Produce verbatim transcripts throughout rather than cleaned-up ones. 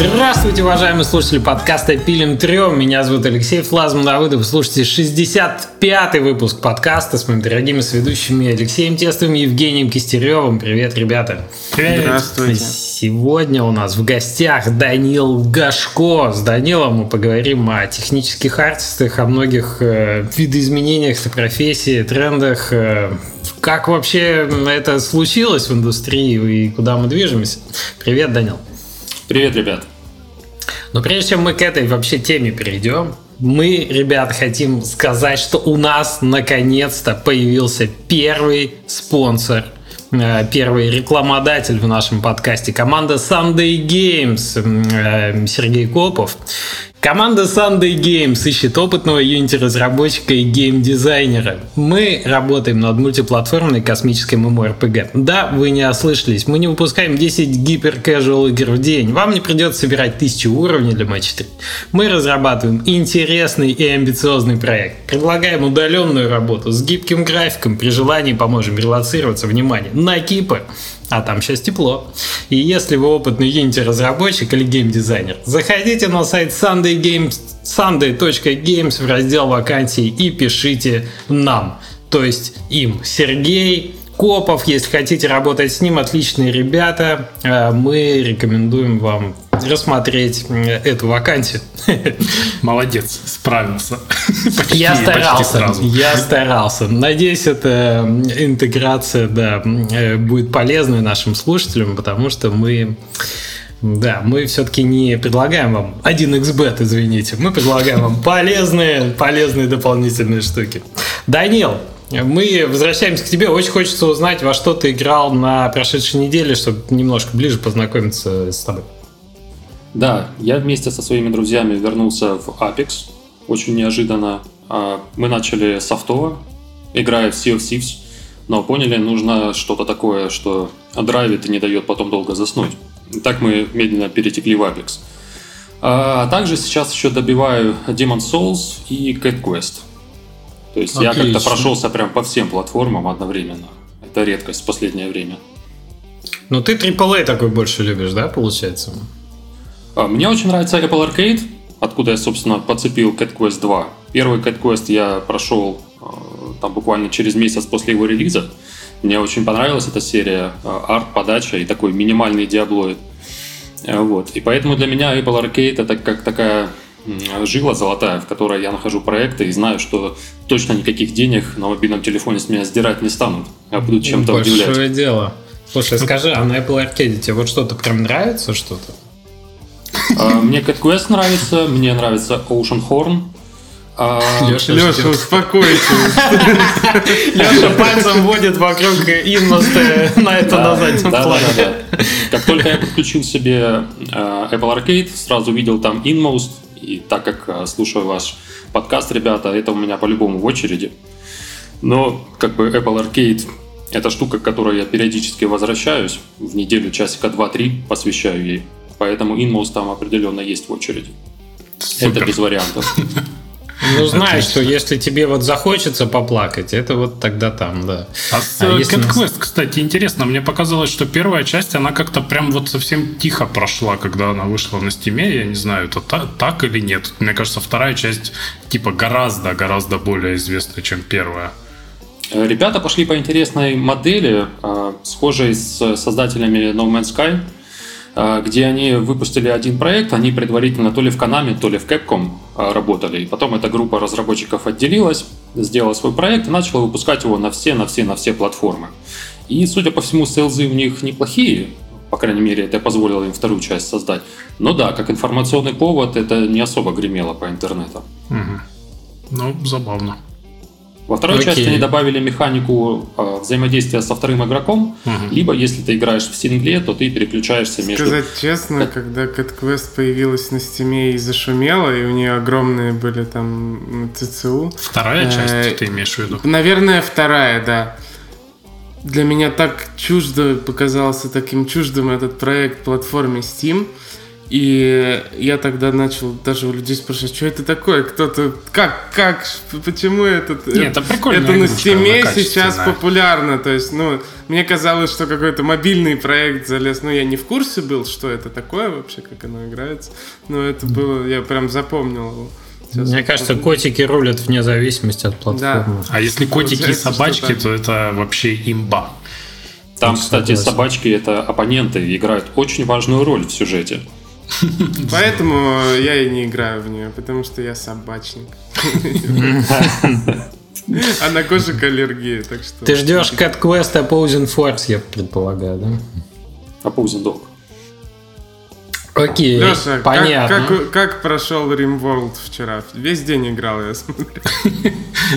Здравствуйте, уважаемые слушатели подкаста «Пилим трем». Меня зовут Алексей Флазман Давыдов. Вы слушаете шестьдесят пятый выпуск подкаста с моими дорогими соведущими Алексеем Тестовым и Евгением Кистеревым. Привет, ребята. Привет. Здравствуйте. Сегодня у нас в гостях Данил Гашко. С Данилом мы поговорим о технических артистах, о многих э, видоизменениях на профессии, трендах, э, как вообще это случилось в индустрии и куда мы движемся. Привет, Данил. Привет, ребят. Но прежде чем мы к этой вообще теме перейдем, мы, ребят, хотим сказать, что у нас наконец-то появился первый спонсор, первый рекламодатель в нашем подкасте. Команда Sunday Games, Сергей Клопов. Команда Sunday Games ищет опытного юнити-разработчика и гейм-дизайнера. Мы работаем над мультиплатформенной космической MMORPG. Да, вы не ослышались, мы не выпускаем десять гиперкэжуал игр в день. Вам не придется собирать тысячу уровней для матч три. Мы разрабатываем интересный и амбициозный проект. Предлагаем удаленную работу с гибким графиком. При желании поможем релоцироваться, внимание, на Кипр. А там сейчас тепло. И если вы опытный юнити-разработчик или гейм-дизайнер, заходите на сайт sunday games, sunday точка games в раздел вакансий и пишите нам, то есть им. Сергей Клопов, если хотите работать с ним, отличные ребята. Мы рекомендуем вам рассмотреть эту вакансию. Молодец, справился. Почти, я старался, я старался. Надеюсь, эта интеграция, да, будет полезной нашим слушателям, потому что мы... Да, мы все-таки не предлагаем вам один икс бет, извините. Мы предлагаем вам полезные, полезные дополнительные штуки. Данил, мы возвращаемся к тебе. Очень хочется узнать, во что ты играл на прошедшей неделе, чтобы немножко ближе познакомиться с тобой. Да, я вместе со своими друзьями вернулся в Apex. Очень неожиданно. Мы начали софтово, играя в Sea of Thieves, но поняли, нужно что-то такое, что драйвит и не дает потом долго заснуть. Так мы медленно перетекли в Apex. А также сейчас еще добиваю Demon's Souls и Cat Quest. То есть отлично. Я как-то прошелся прям по всем платформам одновременно. Это редкость в последнее время. Ну ты трипл эй такой больше любишь, да, получается? А, мне очень нравится Apple Arcade, откуда я, собственно, подцепил Cat Quest два. Первый Cat Quest я прошел там буквально через месяц после его релиза. Мне очень понравилась эта серия, арт, подача и такой минимальный диаблоид. Вот. И поэтому для меня Apple Arcade — это как такая жила золотая, в которой я нахожу проекты и знаю, что точно никаких денег на мобильном телефоне с меня сдирать не станут, а будут чем-то большое удивлять. Большое дело. Слушай, скажи, а на Apple Arcade тебе вот что-то прям нравится, что-то? Мне Cat Quest нравится, мне нравится Ocean Horn. А... Леша, Леша, успокойся. Леша пальцем водит вокруг Инмоста на это на заднем плане. Как только я подключил себе Apple Arcade, сразу видел там Inmost. И так как слушаю ваш подкаст, ребята, это у меня по-любому в очереди. Но как бы Apple Arcade — это штука, к которой я периодически возвращаюсь. В неделю часика два-три посвящаю ей. Поэтому Inmost там определенно есть в очереди. Это без вариантов. Ну, знаешь, что если тебе вот захочется поплакать, это вот тогда там, да. А с а Cat Quest, нас... кстати, интересно, мне показалось, что первая часть, она как-то прям вот совсем тихо прошла, когда она вышла на стиме, я не знаю, это та, так или нет. Мне кажется, вторая часть типа гораздо-гораздо более известна, чем первая. Ребята пошли по интересной модели, схожей с создателями No Man's Sky, где они выпустили один проект, они предварительно то ли в Konami, то ли в Capcom работали. И потом эта группа разработчиков отделилась, сделала свой проект и начала выпускать его на все, на все, на все платформы. И, судя по всему, сейлзы у них неплохие, по крайней мере, это позволило им вторую часть создать. Но да, как информационный повод это не особо гремело по интернету. Угу. Ну, забавно. Во второй Окей. части они добавили механику э, взаимодействия со вторым игроком, угу. либо если ты играешь в сингле, то ты переключаешься между... Сказать честно, Кат... когда Cat Quest появилась на стиме и зашумела, и у нее огромные были там ЦЦУ... Вторая часть, ты имеешь в виду? Наверное, вторая, да. Для меня так чуждо показался таким чуждым этот проект платформе Steam, И я тогда начал даже у людей спрашивать, что это такое, кто-то, как, как, почему этот, Нет, это, это на Steam'е сейчас популярно, то есть, ну, мне казалось, что какой-то мобильный проект залез, но я не в курсе был, что это такое вообще, как оно играется, но это было, я прям запомнил его. Сейчас Мне кажется, это... котики рулят вне зависимости от платформы. Да. А если котики и собачки, то это вообще имба. Там, ну, кстати, согласен. Собачки — это оппоненты, играют очень важную роль в сюжете. Поэтому я и не играю в нее, потому что я собачник. А на кошек аллергия, так что... Ты ждешь Cat Quest Opposing Force, я предполагаю, да? Opposing Dog. Окей, Леша, понятно. Как, как, как прошел RimWorld вчера? Весь день играл, я смотрю.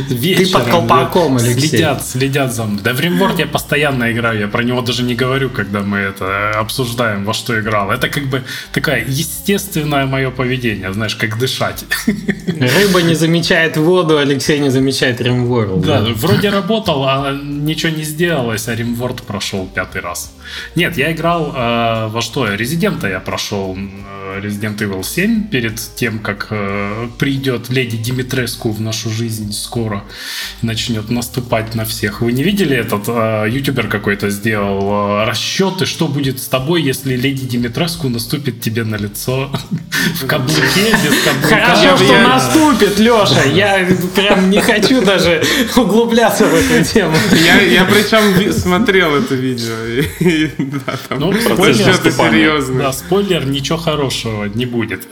Ты под колпаком, Алексей. Следят, следят за мной. Да в RimWorld я постоянно играю, я про него даже не говорю, когда мы это обсуждаем, во что играл. Это как бы такое естественное мое поведение, знаешь, как дышать. Рыба не замечает воду, Алексей не замечает RimWorld. Да, да, вроде работал, а ничего не сделалось, а RimWorld прошел пятый раз. Нет, я играл э, во что? Резидента я прошел. Resident Evil семь перед тем, как э, придет леди Димитреску в нашу жизнь скоро, начнет наступать на всех. Вы не видели этот э, ютубер какой-то сделал э, расчеты, что будет с тобой, если леди Димитреску наступит тебе на лицо в каблуке, без каблука? Хорошо, что наступит, Леша. Я прям не хочу даже углубляться в эту тему. Я причем смотрел это видео. Ну, это серьезно. Да, спойлер, ничего хорошего не будет.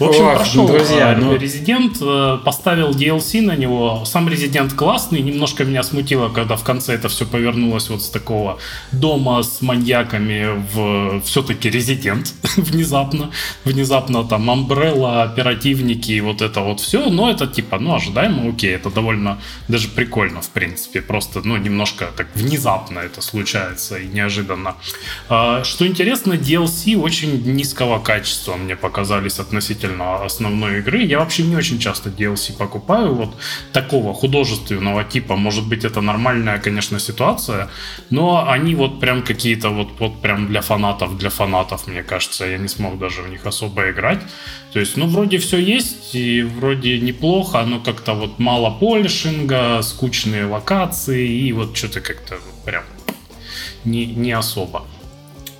В общем, О, прошел, друзья, ну... Резидент, поставил ди эл си на него. Сам Резидент классный. Немножко меня смутило, когда в конце это все повернулось вот с такого дома с маньяками в все-таки Резидент. внезапно. Внезапно там Umbrella, оперативники и вот это вот все. Но это типа, ну, ожидаемо, окей. Это довольно даже прикольно, в принципе. Просто, ну, немножко так внезапно это случается и неожиданно. Что интересно, ди эл си очень низкого качества мне показались относительно основной игры. Я вообще не очень часто ди эл си покупаю вот такого художественного типа. Может быть, это нормальная, конечно, ситуация, но они вот прям какие-то вот, вот прям для фанатов, для фанатов, мне кажется. Я не смог даже в них особо играть. То есть, ну, вроде все есть, и вроде неплохо, но как-то вот мало полишинга, скучные локации, и вот что-то как-то прям не, не особо.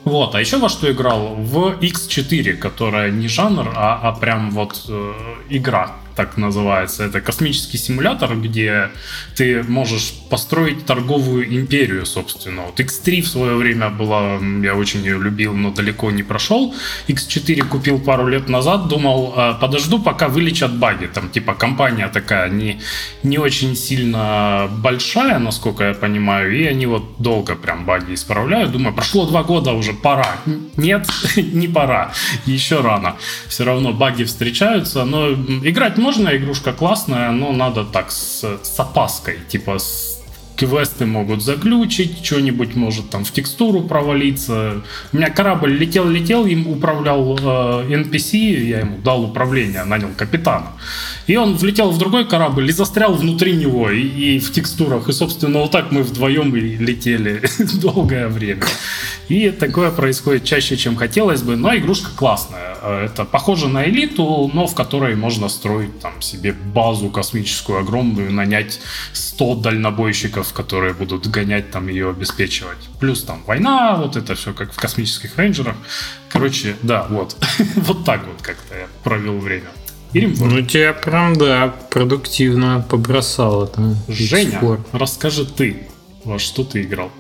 Вот, а еще во что играл? В икс четыре, которая не жанр, а, а прям вот э, игра, так называется. Это космический симулятор, где ты можешь построить торговую империю, собственно. Вот икс три в свое время была, я очень ее любил, но далеко не прошел. икс четыре купил пару лет назад, думал, э, подожду, пока вылечат баги. Там типа компания такая не, не очень сильно большая, насколько я понимаю, и они вот долго прям баги исправляют. Думаю, прошло два года уже, пора. Нет, не пора. Еще рано. Все равно баги встречаются, но играть можно, игрушка классная, но надо так с, с опаской, типа с квесты могут заглючить, что-нибудь может там в текстуру провалиться. У меня корабль летел-летел, им управлял э, эн пи си, я ему дал управление, нанял капитана. И он влетел в другой корабль и застрял внутри него, и, и в текстурах. И, собственно, вот так мы вдвоем и летели долгое время. И такое происходит чаще, чем хотелось бы, но игрушка классная. Это похоже на элиту, но в которой можно строить там себе базу космическую огромную, нанять сто дальнобойщиков, которые будут гонять там ее, обеспечивать. Плюс там война, вот это все как в космических рейнджерах. Короче, да, вот. Вот так вот как-то я провел время. Ну тебя прям, да, продуктивно побросало там. Женя, расскажи ты, во что ты играл.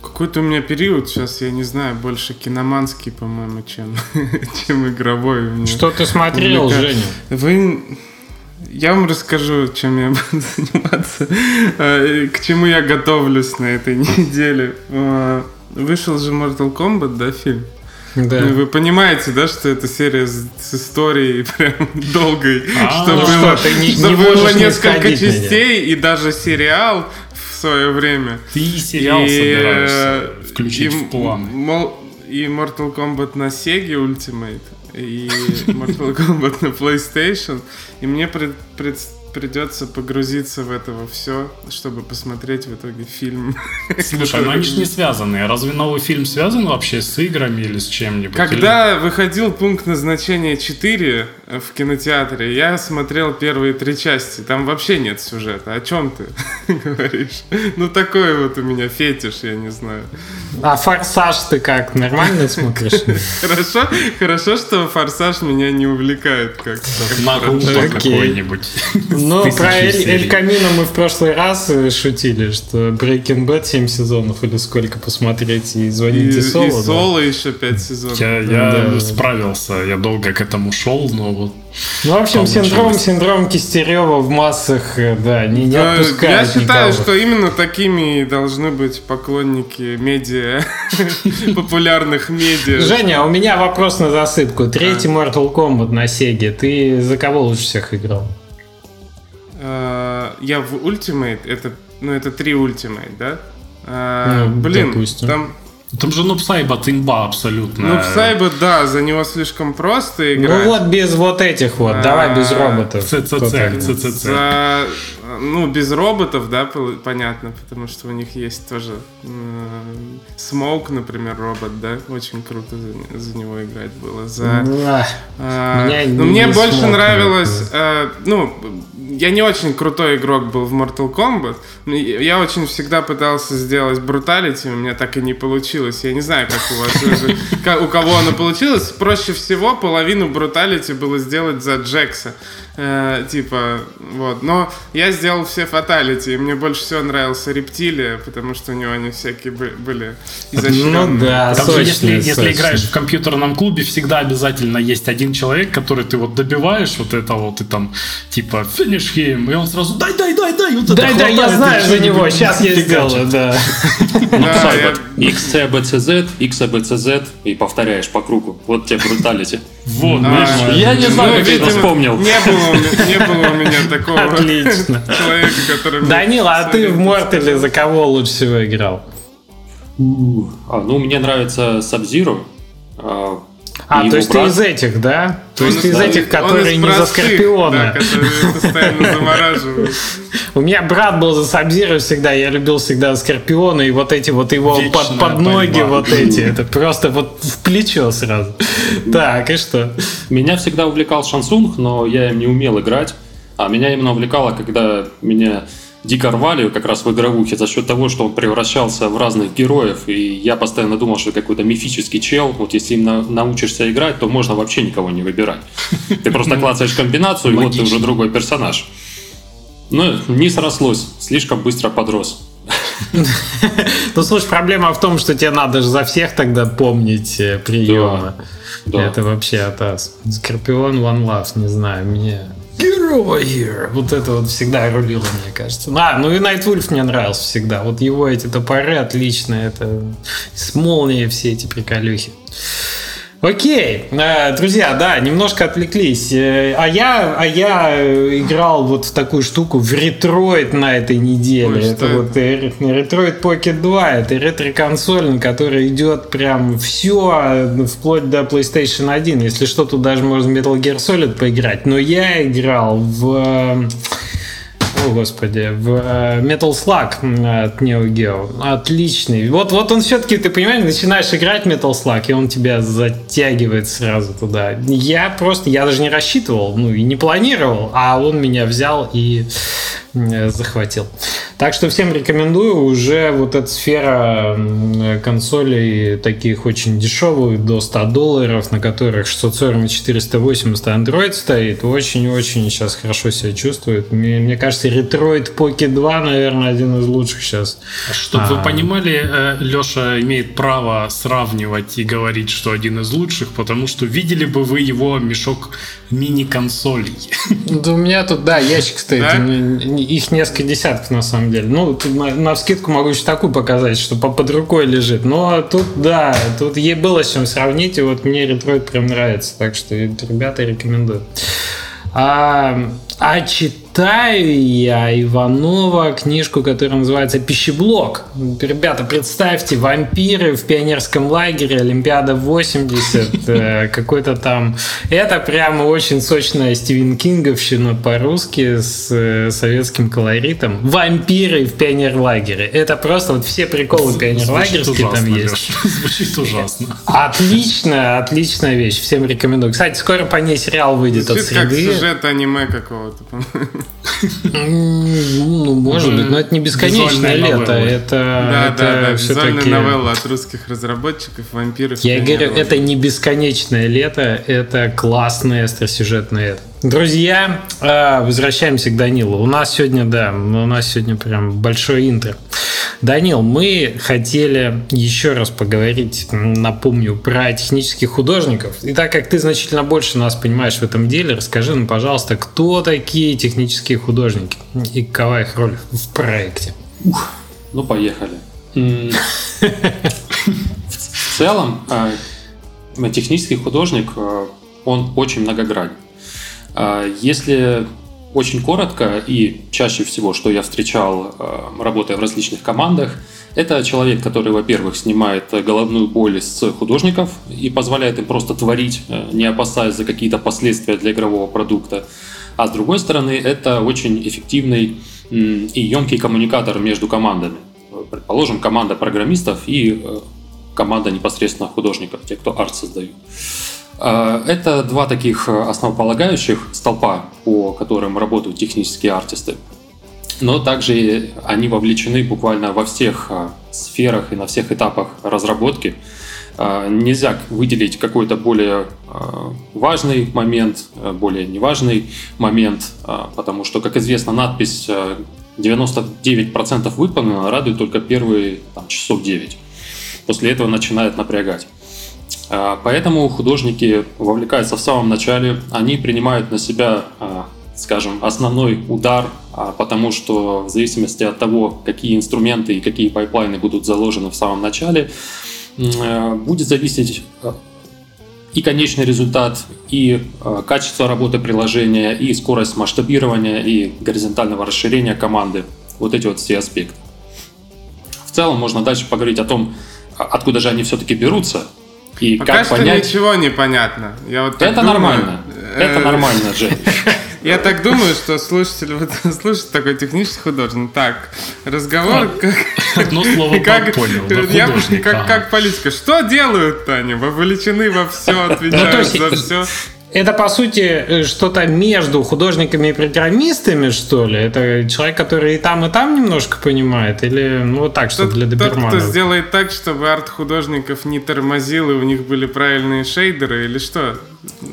Какой-то у меня период сейчас, я не знаю, больше киноманский, по-моему, чем, чем игровой. Мне, что ты смотрел, мне, Женя? Вы... Я вам расскажу, чем я буду заниматься, к чему я готовлюсь на этой неделе. Вышел же Mortal Kombat, да, фильм? Да. Вы понимаете, да, что это серия с, с историей прям долгой, а, что ну было, что, не, что не было несколько не частей и даже сериал в свое время. Ты и сериал и, собираешься включить и, в планы. Мол, и Mortal Kombat на Sega Ultimate, и Mortal Kombat на PlayStation. И мне пред, пред, придется погрузиться в это во все, чтобы посмотреть в итоге фильм. Слушай, но они же не связаны. Разве новый фильм связан вообще с играми или с чем-нибудь? Когда или... выходил «Пункт назначения четыре» в кинотеатре, я смотрел первые три части. Там вообще нет сюжета. О чем ты говоришь? Ну, такой вот у меня фетиш, я не знаю. А «Форсаж» ты как? Нормально смотришь? Хорошо, хорошо, что «Форсаж» меня не увлекает как-то. Могу какой-нибудь. Ну, про Эль Камино мы в прошлый раз шутили, что Breaking Bad семь сезонов или сколько посмотреть, и звоните Соло. И Соло да? еще пять сезонов. Я, я да. справился, я долго к этому шел, но вот... Ну, в общем, получилось. синдром синдром Кистерёва в массах, да, не, не отпускает. Я считаю, никого. Что именно такими должны быть поклонники медиа, популярных медиа. Женя, у меня вопрос на засыпку. Третий Mortal Kombat на Сеге. Ты за кого лучше всех играл? Я в Ultimate, это, ну это три Ultimate, да? А, ну, блин, допустим. там... Там же Noob Saibot имба абсолютно. Noob Saibot, да, за него слишком просто играть. Ну вот без вот этих вот, а, давай без роботов. ЦЦЦ. За... Ну, без роботов, да, понятно, потому что у них есть тоже Smoke, например, робот, да, очень круто за, за него играть было. За... Да. А, меня ну, мне больше Smoke нравилось, а, ну... Я не очень крутой игрок был в Mortal Kombat. Я очень всегда пытался сделать бруталити, у меня так и не получилось. Я не знаю, как у вас, у кого оно получилось. Проще всего половину бруталити было сделать за Джекса. Типа, вот. Но я сделал все фаталити, и мне больше всего нравился Рептилия, потому что у него они всякие были изощренные. Ну да, сочные, если, если играешь в компьютерном клубе, всегда обязательно есть один человек, который ты вот добиваешь, вот это вот, и там, типа, финиш хим, и он сразу, дай-дай-дай-дай, вот дай, это дай, хватает. Дай-дай, я знаю за него, не сейчас я сделаю, да. икс цэ бэ цэ зэт, икс цэ бэ цэ зэт, и повторяешь по кругу. Вот тебе бруталити. Вот, я не знаю, как это вспомнил. Не было у меня такого человека, который... Данила, а ты в Мортале за кого лучше всего играл? Ну, мне нравится Саб-Зиро. А, то есть ты из этих, да? То есть из этих, которые не за Скорпиона. Да, которые постоянно замораживают. У меня брат был за Саб-Зиро всегда, я любил всегда Скорпиона, и вот эти вот его под ноги, вот эти, это просто вот в плечо сразу. Так, и что? Меня всегда увлекал Шансунг, но я им не умел играть, а меня именно увлекало, когда меня дико рвали как раз в игровухе за счет того, что он превращался в разных героев, и я постоянно думал, что это какой-то мифический чел, вот если им на- научишься играть, то можно вообще никого не выбирать. Ты просто клацаешь комбинацию, и вот ты уже другой персонаж. Но не срослось, слишком быстро подрос. Ну, слушай, проблема в том, что тебе надо же за всех тогда помнить приемы. Это вообще атас. Скорпион One Love, не знаю, мне... Герой here. Вот это вот всегда рулило, мне кажется. А, ну и Найтвульф мне нравился всегда. Вот его эти топоры отличные. Это с молнией все эти приколюхи. Окей, друзья, да, немножко отвлеклись. А я, а я играл вот в такую штуку в Retroid на этой неделе. Ой, это вот Retroid Pocket два, это ретро-консоль, на которой идет прям все, вплоть до PlayStation один. Если что, тут даже можно Metal Gear Solid поиграть. Но я играл в... О, господи, в Metal Slug от Neo Geo. Отличный. Вот, вот он все-таки, ты понимаешь, начинаешь играть Metal Slug, и он тебя затягивает сразу туда. Я просто, я даже не рассчитывал, ну и не планировал, а он меня взял и захватил. Так что всем рекомендую. Уже вот эта сфера консолей таких очень дешевых, до сто долларов, на которых шестьсот сорок на четыреста восемьдесят Android стоит, очень-очень сейчас хорошо себя чувствует. Мне, мне кажется, Retroid Pocket два, наверное, один из лучших сейчас. Чтобы а... вы понимали, Леша имеет право сравнивать и говорить, что один из лучших, потому что видели бы вы его мешок мини-консолей. Да у меня тут, да, ящик стоит. Их несколько десятков, на самом деле. Ну, навскидку могу еще такую показать, что под рукой лежит. Но тут, да, тут ей было с чем сравнить, и вот мне Retroid прям нравится. Так что, ребята, рекомендую. А, а четыре читаю я Иванова книжку, которая называется «Пищеблок». Ребята, представьте, вампиры в пионерском лагере, Олимпиада восемьдесят, какой-то там... Это прямо очень сочная Стивен Кинговщина по-русски с советским колоритом. Вампиры в пионерлагере. Это просто вот все приколы пионерлагерские там есть. Звучит ужасно. Отличная, отличная вещь. Всем рекомендую. Кстати, скоро по ней сериал выйдет от среды. Как сюжет аниме какого-то. Ну, может быть, но это не бесконечное лето. Это да-да-да, визуальная новелла от русских разработчиков, вампиров. Я говорю, это не бесконечное лето, это классное остросюжетное лето. Друзья, возвращаемся к Данилу. У нас сегодня, да, у нас сегодня прям большое интро. Данил, мы хотели еще раз поговорить, напомню, про технических художников. И так как ты значительно больше нас понимаешь в этом деле, расскажи нам, пожалуйста, кто такие технические художники и какова их роль в проекте? Ух, ну поехали. В целом, технический художник, он очень многогранен. Если очень коротко и чаще всего, что я встречал, работая в различных командах, это человек, который, во-первых, снимает головную боль с художников и позволяет им просто творить, не опасаясь за какие-то последствия для игрового продукта. А с другой стороны, это очень эффективный и емкий коммуникатор между командами. Предположим, команда программистов и команда непосредственно художников, те, кто арт создают. Это два таких основополагающих столпа, по которым работают технические артисты. Но также они вовлечены буквально во всех сферах и на всех этапах разработки. Нельзя выделить какой-то более важный момент, более неважный момент, потому что, как известно, надпись девяносто девять процентов выполнена радует только первые там, часов девять. После этого начинает напрягать. Поэтому художники вовлекаются в самом начале, они принимают на себя, скажем, основной удар, потому что в зависимости от того, какие инструменты и какие пайплайны будут заложены в самом начале, будет зависеть и конечный результат, и качество работы приложения, и скорость масштабирования, и горизонтального расширения команды. Вот эти вот все аспекты. В целом можно дальше поговорить о том, откуда же они все-таки берутся. И пока как что понять... ничего не понятно. Я вот это думаю, нормально. Э... Это нормально, Жень. Я так думаю, что слушатель вот слушает такой технический художник. Так, разговор... Как... Одно слово как понял. Я художник, как, ага. Как политика. Что делают-то они? Вы вовлечены во все, отвечают за все. Это, по сути, что-то между художниками и программистами, что ли? Это человек, который и там, и там немножко понимает? Или ну, вот так, что для добермана? Тот, кто сделает так, чтобы арт-художников не тормозил, и у них были правильные шейдеры, или что?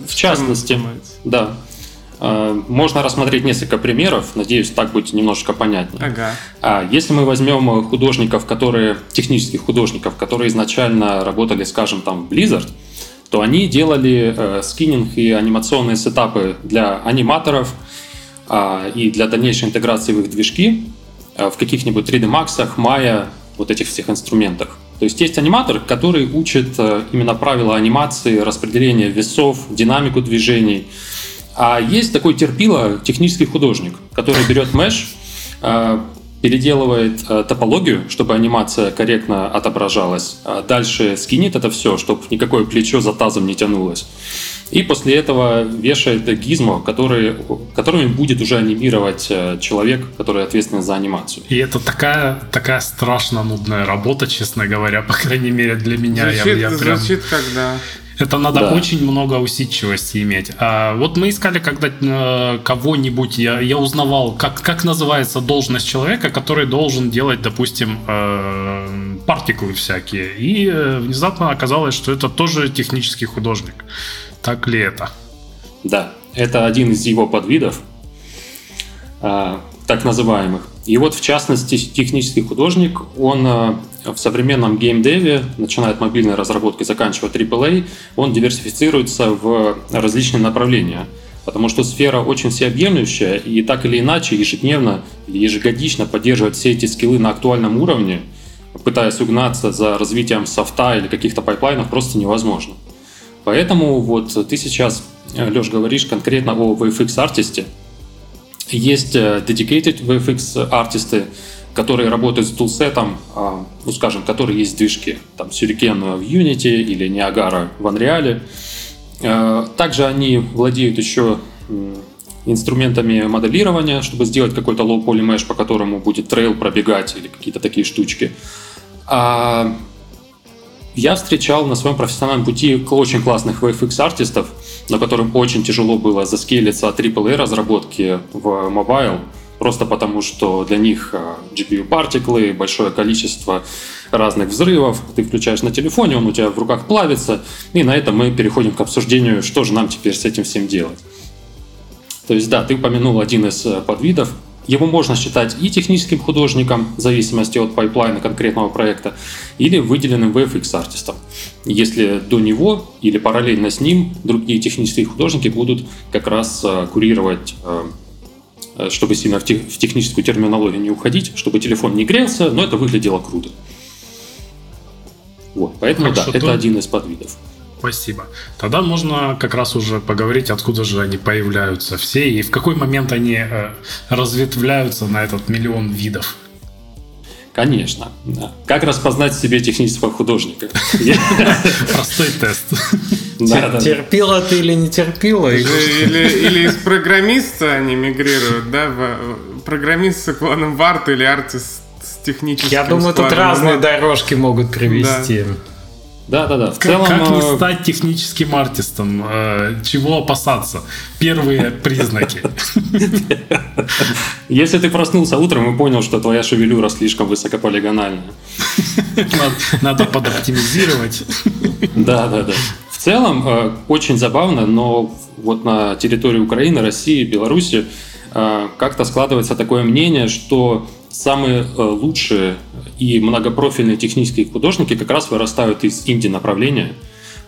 В частности, да. Можно рассмотреть несколько примеров. Надеюсь, так будет немножко понятнее. Ага. Если мы возьмем художников, которые, технических художников, которые изначально работали, скажем, там, в Blizzard, то они делали э, скиннинг и анимационные сетапы для аниматоров э, и для дальнейшей интеграции в их движки э, в каких-нибудь три дэ Max, Maya, вот этих всех инструментах. То есть есть аниматор, который учит э, именно правила анимации, распределение весов, динамику движений. А есть такой терпила, технический художник, который берет mesh, э, переделывает э, топологию, чтобы анимация корректно отображалась. А дальше скинет это все, чтобы никакое плечо за тазом не тянулось. И после этого вешает гизмо, который, которым будет уже анимировать человек, который ответственен за анимацию. И это такая, такая страшно нудная работа, честно говоря, по крайней мере для меня. Звучит, я, я прям... звучит как да. Это надо да. очень много усидчивости иметь. А вот мы искали когда кого-нибудь, я, я узнавал, как, как называется должность человека, который должен делать, допустим, э, партиклы всякие. И внезапно оказалось, что это тоже технический художник. Так ли это? Да, это один из его подвидов, э, так называемых. И вот, в частности, технический художник, он... В современном геймдеве, начиная от мобильной разработки, заканчивая три а, он диверсифицируется в различные направления, потому что сфера очень всеобъемлющая, и так или иначе ежедневно или ежегодично поддерживать все эти скиллы на актуальном уровне, пытаясь угнаться за развитием софта или каких-то пайплайнов, просто невозможно. Поэтому вот ты сейчас, Леш, говоришь конкретно о ви эф экс-артисте, Есть dedicated ви эф экс артисты, которые работают с тулсетом, ну, скажем, которые есть движки, там, Suriken в Unity или Niagara в Unreal. Также они владеют еще инструментами моделирования, чтобы сделать какой-то low-poly mesh, по которому будет трейл пробегать или какие-то такие штучки. Я встречал на своем профессиональном пути очень классных ви эф экс-артистов, но которым очень тяжело было заскейлиться от ААА-разработки в мобайл, просто потому что для них джи пи ю-партиклы, большое количество разных взрывов, ты включаешь на телефоне, он у тебя в руках плавится, и на этом мы переходим к обсуждению, что же нам теперь с этим всем делать. То есть, да, ты упомянул один из подвидов. Его можно считать и техническим художником, в зависимости от пайплайна конкретного проекта, или выделенным ви эф экс-артистом, если до него или параллельно с ним другие технические художники будут как раз курировать, чтобы сильно в техническую терминологию не уходить, чтобы телефон не грелся, но это выглядело круто. Вот, поэтому, так да, это то... один из подвидов. Спасибо. Тогда можно как раз уже поговорить, откуда же они появляются все и в какой момент они э, разветвляются на этот миллион видов. Конечно. Да. Как распознать в себе технического художника? Простой тест. Терпила ты или не терпила? Или из программиста они мигрируют, да? Программист с уклоном в арт или артист с техническим. Я думаю, тут разные дорожки могут привести. Да, да, да. В целом, как не стать техническим артистом? Чего опасаться? Первые признаки. Если ты проснулся утром и понял, что твоя шевелюра слишком высокополигональная. Надо подоптимизировать. Да, да, да. В целом, очень забавно, но вот на территории Украины, России, Беларуси как-то складывается такое мнение, что самые лучшие и многопрофильные технические художники как раз вырастают из инди-направления,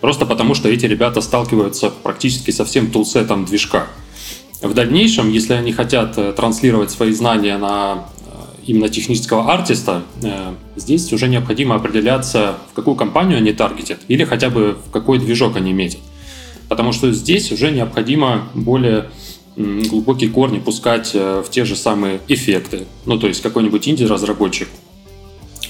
просто потому что эти ребята сталкиваются практически со всем тулсетом движка. В дальнейшем, если они хотят транслировать свои знания на именно технического артиста, здесь уже необходимо определяться, в какую компанию они таргетят или хотя бы в какой движок они метят. Потому что здесь уже необходимо более глубокие корни пускать в те же самые эффекты. Ну, то есть какой-нибудь инди-разработчик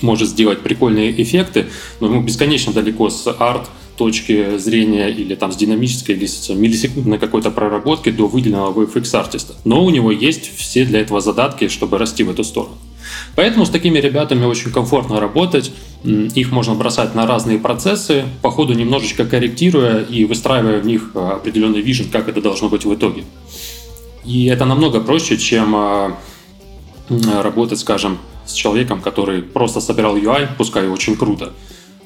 может сделать прикольные эффекты, но ему бесконечно далеко с арт точки зрения или там с динамической, или с миллисекундной какой-то проработки до выделенного ви эф экс-артиста. Но у него есть все для этого задатки, чтобы расти в эту сторону. Поэтому с такими ребятами очень комфортно работать. Их можно бросать на разные процессы, по ходу немножечко корректируя и выстраивая в них определенный вижен, как это должно быть в итоге. И это намного проще, чем работать, скажем, с человеком, который просто собирал ю ай, пускай очень круто,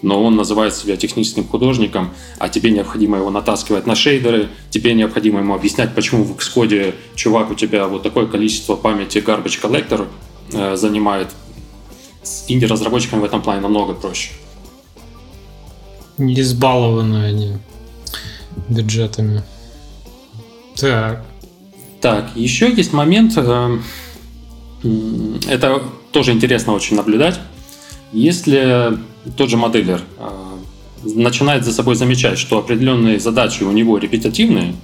но он называет себя техническим художником, а тебе необходимо его натаскивать на шейдеры, тебе необходимо ему объяснять, почему в Xcode, чувак, у тебя вот такое количество памяти garbage collector э, занимает. С инди-разработчиками в этом плане намного проще. Не избалованы они бюджетами. Так. Так, еще есть момент, э, это тоже интересно очень наблюдать. Если тот же моделлер э, начинает за собой замечать, что определенные задачи у него репетитивные,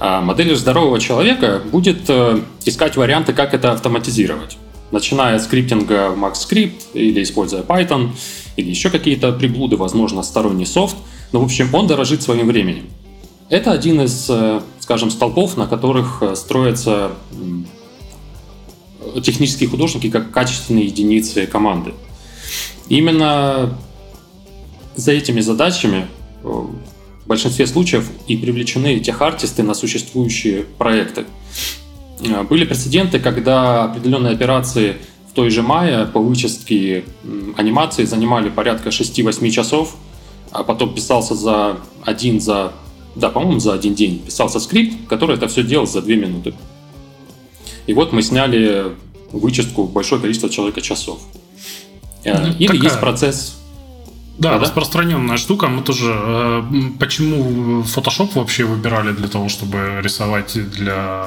а моделлер здорового человека будет э, искать варианты, как это автоматизировать. Начиная от скриптинга в MaxScript или используя Python, или еще какие-то приблуды, возможно, сторонний софт. Но, в общем, он дорожит своим временем. Это один из, скажем, столпов, на которых строятся технические художники как качественные единицы команды. Именно за этими задачами в большинстве случаев и привлечены техартисты на существующие проекты. Были прецеденты, когда определенные операции в той же Maya по вычистке анимации занимали порядка шесть-восемь часов, а потом писался за один, за, да, по-моему, за один день писался скрипт, который это все делал за две минуты. И вот мы сняли вычистку большое количество человека часов. Ну, или такая... есть процесс... Да, да, распространенная штука. Мы тоже... Э, почему Photoshop вообще выбирали для того, чтобы рисовать для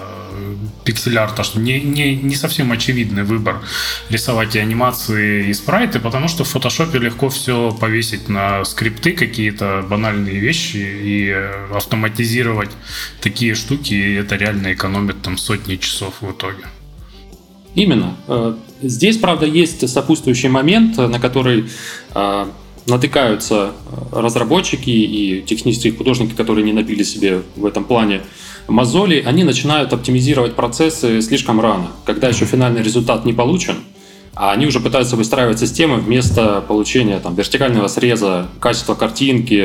пиксель-арта? Что не, не, не совсем очевидный выбор рисовать и анимации, и спрайты, потому что в Photoshop легко все повесить на скрипты, какие-то банальные вещи, и автоматизировать такие штуки, и это реально экономит там сотни часов в итоге. Именно. Здесь, правда, есть сопутствующий момент, на который... натыкаются разработчики и технические художники, которые не набили себе в этом плане мозоли, они начинают оптимизировать процессы слишком рано, когда еще финальный результат не получен, а они уже пытаются выстраивать системы вместо получения там, вертикального среза, качества картинки,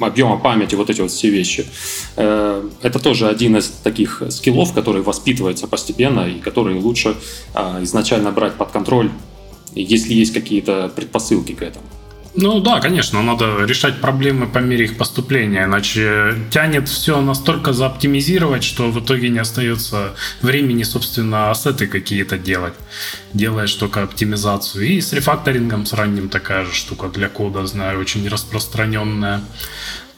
объема памяти, вот эти вот все вещи. Это тоже один из таких скиллов, который воспитывается постепенно и который лучше изначально брать под контроль, если есть какие-то предпосылки к этому. Ну да, конечно, надо решать проблемы по мере их поступления, иначе тянет все настолько заоптимизировать, что в итоге не остается времени, собственно, ассеты какие-то делать. Делаешь только оптимизацию. И с рефакторингом, с ранним такая же штука для кода, знаю, очень распространенная.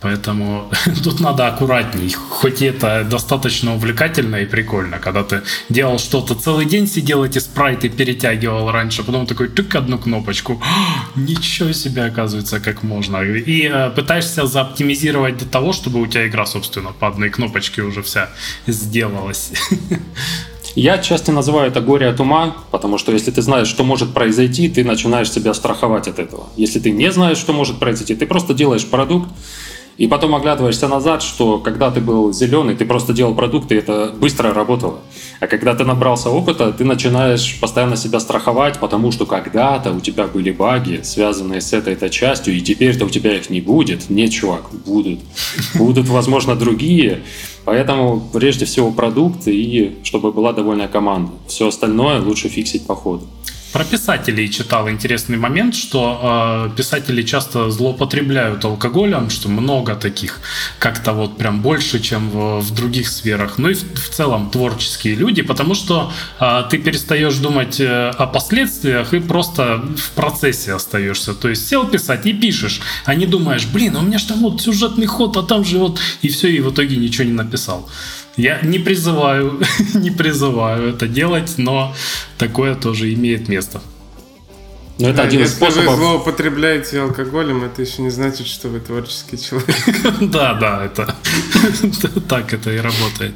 Поэтому тут надо аккуратней. Хоть это достаточно увлекательно и прикольно, когда ты делал что-то, целый день сидел, эти спрайты перетягивал раньше, потом такой тык одну кнопочку. Ничего себе, оказывается, как можно. И э, пытаешься заоптимизировать для того, чтобы у тебя игра, собственно, по одной кнопочке уже вся сделалась. Я отчасти называю это горе от ума, потому что если ты знаешь, что может произойти, ты начинаешь себя страховать от этого. Если ты не знаешь, что может произойти, ты просто делаешь продукт, и потом оглядываешься назад, что когда ты был зеленый, ты просто делал продукты, и это быстро работало. А когда ты набрался опыта, ты начинаешь постоянно себя страховать, потому что когда-то у тебя были баги, связанные с этой-то частью, и теперь-то у тебя их не будет. Нет, чувак, будут. Будут, возможно, другие. Поэтому прежде всего продукт, и чтобы была довольная команда. Все остальное лучше фиксить по ходу. Про писателей читал интересный момент, что э, писатели часто злоупотребляют алкоголем, что много таких, как-то вот прям больше, чем в, в других сферах. Ну и в, в целом творческие люди, потому что э, ты перестаешь думать э, о последствиях и просто в процессе остаешься. То есть сел писать и пишешь, а не думаешь, блин, у меня же там вот сюжетный ход, а там же вот и все, и в итоге ничего не написал. Я не призываю, не призываю это делать, но такое тоже имеет место. Но это да, один из способов. Если вы злоупотребляете алкоголем, это еще не значит, что вы творческий человек. Да, да, это так это и работает.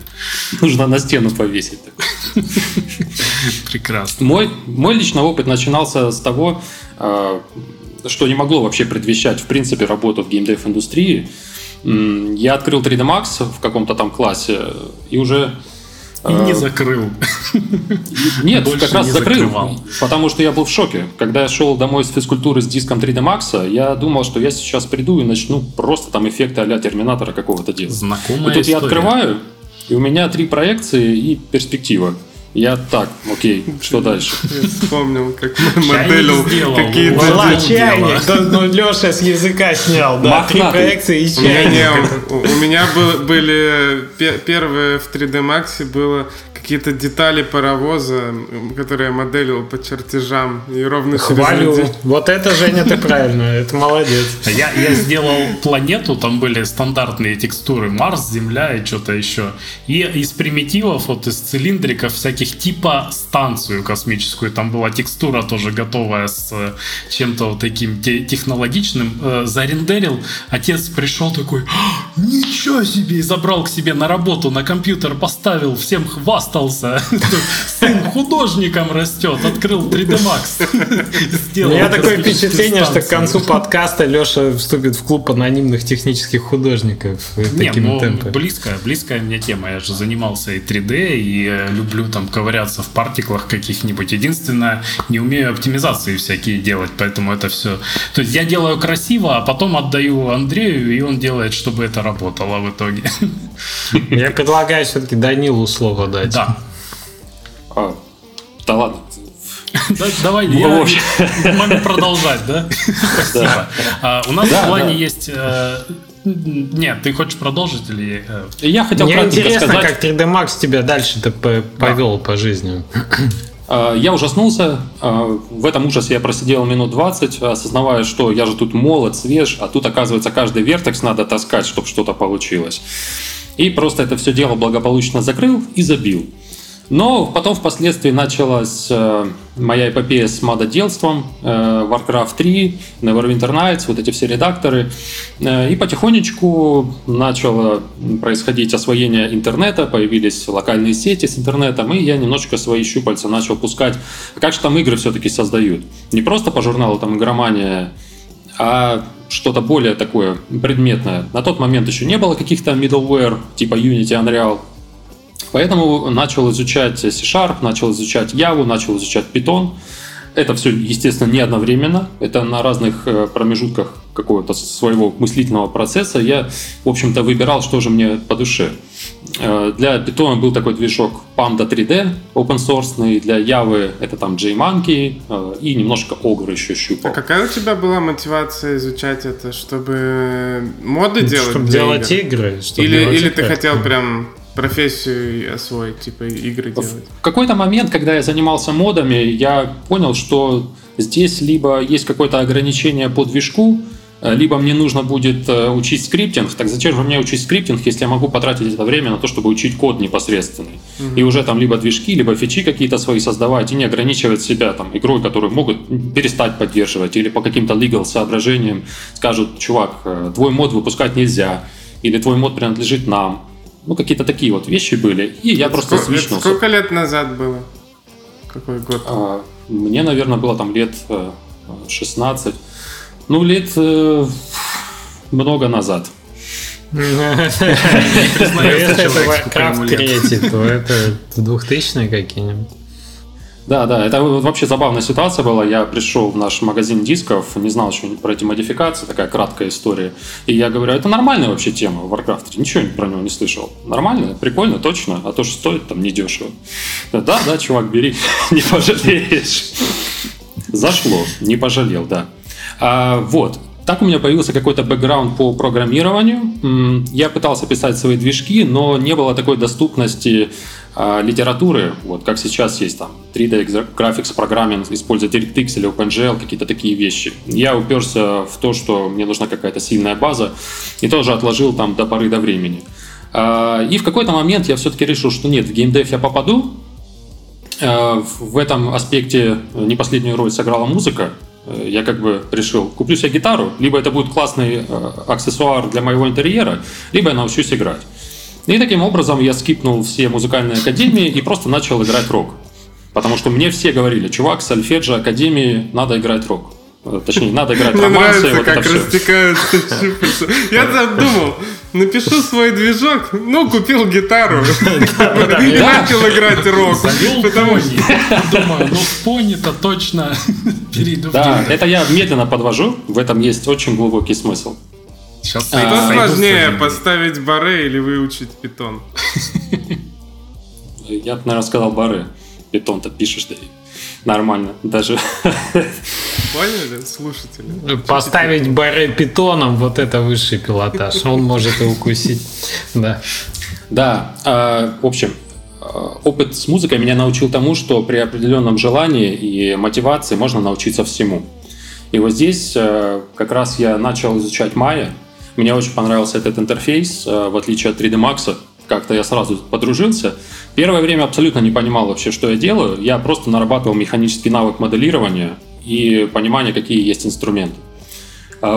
Нужно на стену повесить. Прекрасно. Мой, мой личный опыт начинался с того, что не могло вообще предвещать, в принципе, работу в геймдев-индустрии. Я открыл три дэ Max в каком-то там классе и уже... И не закрыл. Нет, больше как раз не закрыл, закрывал. Потому что я был в шоке. Когда я шел домой с физкультуры с диском три дэ Max, я думал, что я сейчас приду и начну просто там эффекты а-ля Терминатора какого-то делать. Знакомая и тут история. Я открываю, и у меня три проекции и перспектива. Я так, окей, что дальше? Я вспомнил, как моделю какие-то... Была чайник, но Леша с языка снял, да, три проекции и чайник. У меня были... Первое в три дэ Max было... Какие-то детали паровоза, которые я моделил по чертежам и ровно хвалю. Вот это, Женя, ты правильно, это молодец. Я, я сделал планету, там были стандартные текстуры Марс, Земля и что-то еще. И из примитивов, вот из цилиндриков всяких типа станцию космическую, там была текстура тоже готовая с чем-то вот таким технологичным, зарендерил. Отец пришел такой, ничего себе, и забрал к себе на работу, на компьютер поставил, всем хвастался. Сын художником растет, открыл три дэ Max. У меня такое впечатление, что к концу подкаста Леша вступит в клуб анонимных технических художников. Не, ну близкая, близкая мне тема. Я же занимался и три дэ, и люблю там ковыряться в партиклах каких-нибудь. Единственное, не умею оптимизации всякие делать, поэтому это все. То есть я делаю красиво, а потом отдаю Андрею, и он делает, чтобы это работало в итоге. Я предлагаю все-таки Данилу слово дать. Да. А, да ладно. Да, давай, я, можем продолжать, да? Спасибо. Да. А, у нас да, в плане да. есть... Э, нет, ты хочешь продолжить или... Э, я хотел Мне интересно, сказать... как три дэ Max тебя дальше-то повел да. по жизни. Я ужаснулся, в этом ужасе я просидел минут двадцать, осознавая, что я же тут молод, свеж, а тут, оказывается, каждый вертекс надо таскать, чтобы что-то получилось. И просто это все дело благополучно закрыл и забил. Но потом впоследствии началась моя эпопея с мододелством, Warcraft три, Neverwinter Nights, вот эти все редакторы. И потихонечку начало происходить освоение интернета, появились локальные сети с интернетом, и я немножечко свои щупальца начал пускать. Как же там игры все-таки создают? Не просто по журналу там «Игромания», а что-то более такое предметное. На тот момент еще не было каких-то middleware типа Unity, Unreal. Поэтому начал изучать C-Sharp, начал изучать Java, начал изучать Python. Это все, естественно, не одновременно. Это на разных промежутках какого-то своего мыслительного процесса. Я, в общем-то, выбирал, что же мне по душе. Для Python был такой движок Panda три дэ, open-source. Для Java это там JMonkey и немножко Ogre еще щупал. А какая у тебя была мотивация изучать это? Чтобы моды делать? Чтобы делать игры? игры чтобы или, делать или ты хотел прям... профессию освоить, типа игры делать. В какой-то момент, когда я занимался модами, я понял, что здесь либо есть какое-то ограничение по движку, либо мне нужно будет учить скриптинг. Так зачем же мне учить скриптинг, если я могу потратить это время на то, чтобы учить код непосредственный? Mm-hmm. И уже там либо движки, либо фичи какие-то свои создавать и не ограничивать себя там игрой, которую могут перестать поддерживать или по каким-то legal соображениям скажут: чувак, твой мод выпускать нельзя, или твой мод принадлежит нам. Ну, какие-то такие вот вещи были. И я это просто сколько, свичнулся. Сколько лет назад было? Какой год? А, мне, наверное, было там лет шестнадцать. Ну, лет э, много назад. Если это Warcraft третий, то это двухтысячные какие-нибудь. Да, да, это вообще забавная ситуация была. Я пришел в наш магазин дисков, не знал еще про эти модификации, такая краткая история. И я говорю, это нормальная вообще тема в Warcraft, ничего про него не слышал. Нормально, прикольно, точно, а то, что стоит там недешево. Да, да, чувак, бери, не пожалеешь. Зашло, не пожалел, да. А, вот. Так у меня появился какой-то бэкграунд по программированию. Я пытался писать свои движки, но не было такой доступности э, литературы, вот как сейчас есть там три дэ Graphics Programming, используя DirectX или OpenGL, какие-то такие вещи. Я уперся в то, что мне нужна какая-то сильная база, и тоже отложил там до поры до времени. Э, и в какой-то момент я все-таки решил, что нет, в геймдев я попаду. Э, в этом аспекте не последнюю роль сыграла музыка. Я как бы решил, куплю себе гитару, либо это будет классный э, аксессуар для моего интерьера, либо я научусь играть. И таким образом я скипнул все музыкальные академии и просто начал играть рок. Потому что мне все говорили, чувак, сольфеджио, академии, надо играть рок. Точнее, надо играть романсы. Мне нравится, вот как растекаются щупальца. Я там думал, напишу свой движок, ну, купил гитару и начал играть рок. Завел пони. Думаю, ну, пони-то точно перейду в дело. Да, это я медленно подвожу, в этом есть очень глубокий смысл. Что сложнее, поставить баре или выучить питон? Я, наверное, сказал баре. Питон-то пишешь, да. Нормально, даже. Поняли, слушатели? Поставить баре питоном, вот это высший пилотаж. Он может и укусить. Да, да. Э, в общем, опыт с музыкой меня научил тому, что при определенном желании и мотивации можно научиться всему. И вот здесь э, как раз я начал изучать Maya. Мне очень понравился этот интерфейс, э, в отличие от три дэ Max. Как-то я сразу подружился. Первое время абсолютно не понимал вообще, что я делаю. Я просто нарабатывал механический навык моделирования и понимание, какие есть инструменты.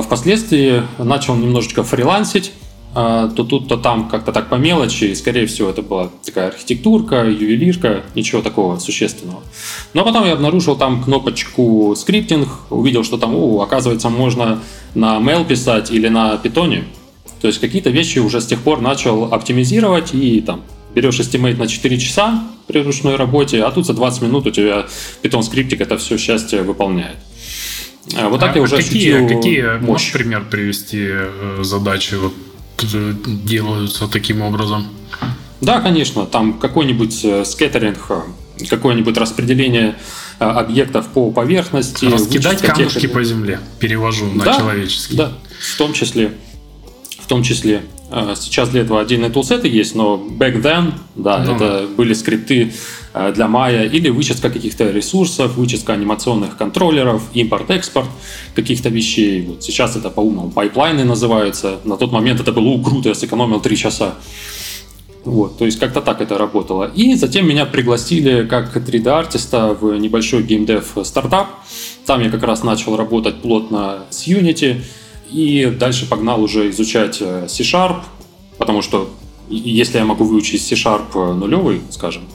Впоследствии начал немножечко фрилансить. То тут, то там как-то так по мелочи. Скорее всего, это была такая архитектурка, ювелирка, ничего такого существенного. Но потом я обнаружил там кнопочку скриптинг, увидел, что там, о, оказывается, можно на Mel писать или на Python. То есть какие-то вещи уже с тех пор начал оптимизировать, и там берешь эстимейт на четыре часа при ручной работе, а тут за двадцать минут у тебя Python скриптик это все счастье выполняет. Вот так а я уже какие, ощутил какие, мощь. Можешь пример привести задачи, вот, делаются таким образом? Да, конечно, там какой-нибудь скеттеринг, какое-нибудь распределение объектов по поверхности. Раскидать камушки каких-то... по земле, перевожу да, на человеческий. Да, в том числе. В том числе Сейчас для этого отдельные тулсеты есть, но back then, да, mm-hmm. это были скрипты для Maya или вычистка каких-то ресурсов, вычистка анимационных контроллеров, импорт-экспорт каких-то вещей. Вот сейчас это по-умному пайплайны называются. На тот момент это было круто, я сэкономил три часа. Вот, то есть как-то так это работало. И затем меня пригласили как три дэ-артиста в небольшой геймдев-стартап. Там я как раз начал работать плотно с Unity. И дальше погнал уже изучать C-Sharp, потому что если я могу выучить C-Sharp нулевый, скажем,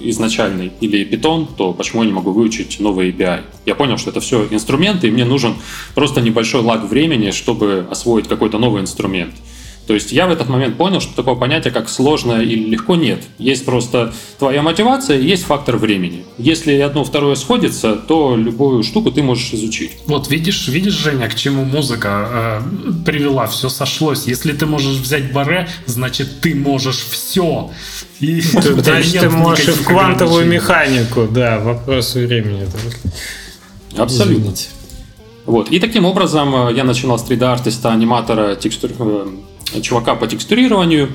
изначальный, или Python, то почему я не могу выучить новый эй пи ай? Я понял, что это все инструменты, и мне нужен просто небольшой лаг времени, чтобы освоить какой-то новый инструмент. То есть я в этот момент понял, что такого понятия, как сложно или легко, нет. Есть просто твоя мотивация, есть фактор времени. Если одно второе сходится, то любую штуку ты можешь изучить. Вот видишь, видишь, Женя, к чему музыка э, привела, все сошлось. Если ты можешь взять баре, значит ты можешь все. И ты можешь в квантовую механику, да, вопрос времени. Абсолютно. Вот. И таким образом я начинал с три дэ-артиста, аниматора, текстур... чувака по текстурированию.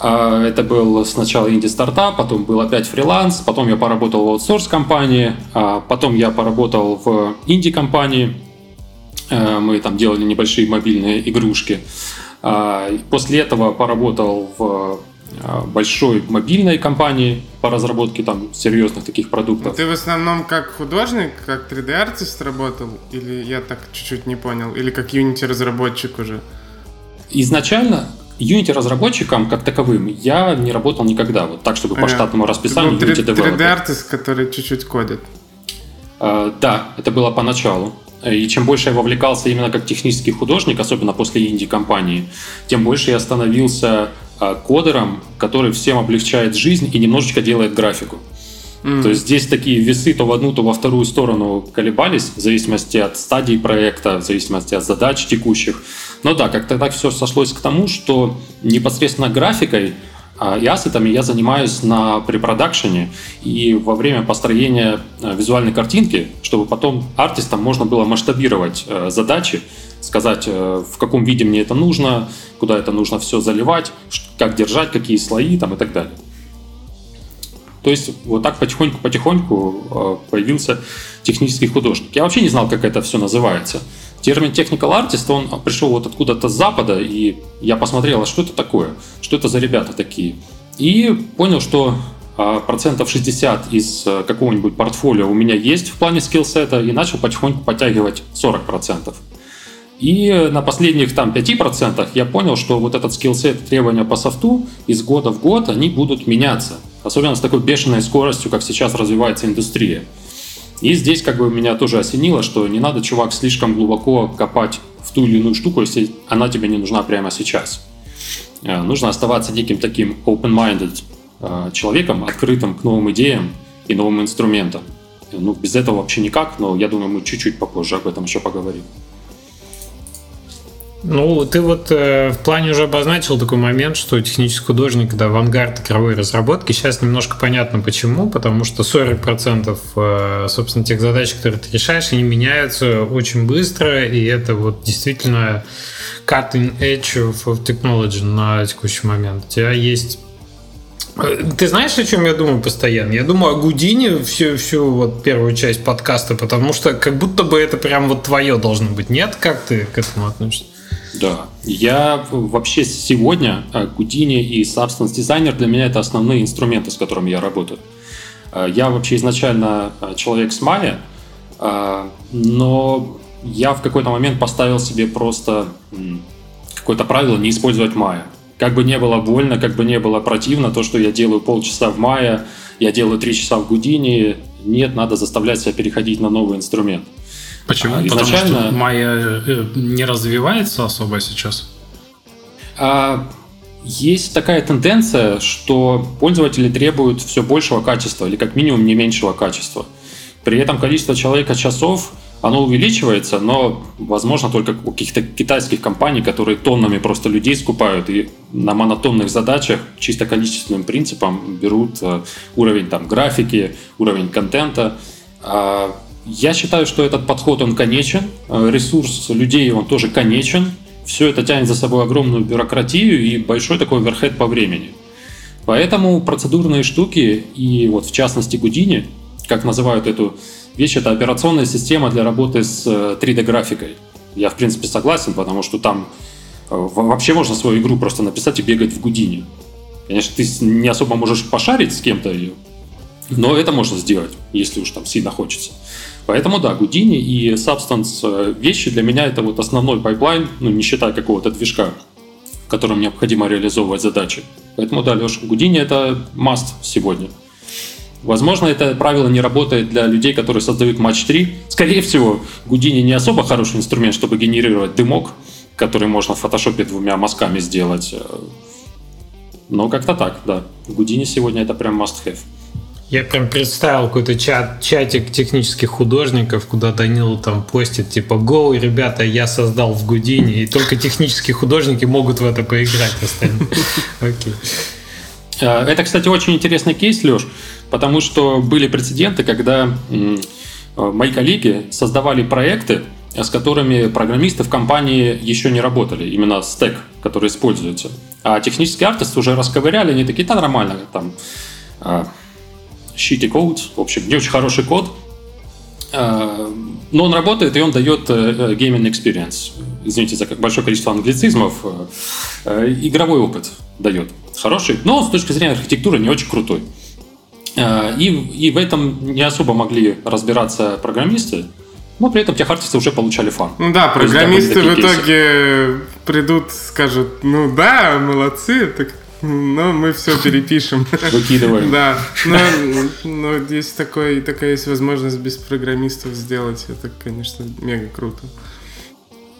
Это был сначала инди-стартап, потом был опять фриланс, потом я поработал в аутсорс-компании, потом я поработал в инди-компании. Мы там делали небольшие мобильные игрушки. После этого поработал в большой мобильной компании по разработке там серьезных таких продуктов. Ты в основном как художник, как три дэ-артист работал? Или я так чуть-чуть не понял? Или как Unity-разработчик уже? Изначально Unity-разработчиком как таковым я не работал никогда. Вот так, чтобы по а, штатному расписанию Unity Developer. три дэ-артист, который чуть-чуть кодит. А, да, это было поначалу. И чем больше я вовлекался именно как технический художник, особенно после инди-компании, тем больше я становился кодером, который всем облегчает жизнь и немножечко делает графику. Mm. То есть здесь такие весы то в одну, то во вторую сторону колебались, в зависимости от стадии проекта, в зависимости от задач текущих. Но да, как-то так все сошлось к тому, что непосредственно графикой и ассетами я занимаюсь на препродакшене и во время построения визуальной картинки, чтобы потом артистам можно было масштабировать задачи, сказать, в каком виде мне это нужно, куда это нужно все заливать, как держать, какие слои там, и так далее. То есть вот так потихоньку-потихоньку появился технический художник. Я вообще не знал, как это все называется. Термин technical artist, он пришел вот откуда-то с запада, и я посмотрел, а что это такое, что это за ребята такие. И понял, что процентов шестьдесят из какого-нибудь портфолио у меня есть в плане скиллсета, и начал потихоньку подтягивать сорок процентов. И на последних там пяти процентах я понял, что вот этот скиллсет, требования по софту из года в год, они будут меняться. Особенно с такой бешеной скоростью, как сейчас развивается индустрия. И здесь как бы меня тоже осенило, что не надо, чувак, слишком глубоко копать в ту или иную штуку, если она тебе не нужна прямо сейчас. Нужно оставаться неким таким open-minded человеком, открытым к новым идеям и новым инструментам. Ну, без этого вообще никак, но я думаю, мы чуть-чуть попозже об этом еще поговорим. Ну, ты вот э, в плане уже обозначил такой момент, что технический художник, да, авангард игровой разработки. Сейчас немножко понятно почему, потому что сорок процентов э, собственно тех задач, которые ты решаешь, они меняются очень быстро, и это вот действительно cutting edge of technology на текущий момент. У тебя есть... Ты знаешь, о чем я думаю постоянно? Я думаю о Гудине всю, всю вот первую часть подкаста, потому что как будто бы это прям вот твое должно быть. Нет? Как ты к этому относишься? Да. Я вообще сегодня Houdini и Substance Designer для меня это основные инструменты, с которыми я работаю. Я вообще изначально человек с Maya, но я в какой-то момент поставил себе просто какое-то правило не использовать Maya. Как бы не было больно, как бы не было противно, то, что я делаю полчаса в Maya, я делаю три часа в Houdini, нет, надо заставлять себя переходить на новый инструмент. Почему? А, изначально... Потому что Maya не развивается особо сейчас? А, есть такая тенденция, что пользователи требуют все большего качества, или как минимум не меньшего качества. При этом количество человека-часов, оно увеличивается, но, возможно, только у каких-то китайских компаний, которые тоннами просто людей скупают и на монотонных задачах чисто количественным принципом берут уровень там, графики, уровень контента. Я считаю, что этот подход, он конечен, ресурс людей, он тоже конечен. все это тянет за собой огромную бюрократию и большой такой оверхед по времени. Поэтому процедурные штуки, и вот в частности Houdini, как называют эту вещь, это операционная система для работы с три дэ-графикой. Я, в принципе, согласен, потому что там вообще можно свою игру просто написать и бегать в Houdini. Конечно, ты не особо можешь пошарить с кем-то ее, но это можно сделать, если уж там сильно хочется. Поэтому да, Houdini и Substance вещи для меня это вот основной пайплайн, ну не считая какого-то движка, в котором необходимо реализовывать задачи. Поэтому да, Леша, Houdini это must сегодня. Возможно, это правило не работает для людей, которые создают матч три. Скорее всего, Houdini не особо хороший инструмент, чтобы генерировать дымок, который можно в фотошопе двумя мазками сделать. Но как-то так, да. Houdini сегодня это прям must have. Я прям представил какой-то чат, чатик технических художников, куда Данила там постит, типа, гоу, ребята, я создал в Houdini, и только технические художники могут в это поиграть. Окей. Это, кстати, очень интересный кейс, Леш, потому что были прецеденты, когда мои коллеги создавали проекты, с которыми программисты в компании еще не работали, именно стэк, который используется. А технические артисты уже расковыряли, они такие, да, нормально, там, shitty code, в общем, не очень хороший код, но он работает, и он дает gaming experience. Извините за большое количество англицизмов. Игровой опыт дает хороший, но с точки зрения архитектуры не очень крутой. И, и в этом не особо могли разбираться программисты, но при этом техартисты уже получали фан. Ну да, программисты в итоге придут, скажут, ну да, молодцы, так... Ну, мы все перепишем. Выкидываем. Да. Но, но есть такой, такая есть возможность без программистов сделать. Это, конечно, мега круто.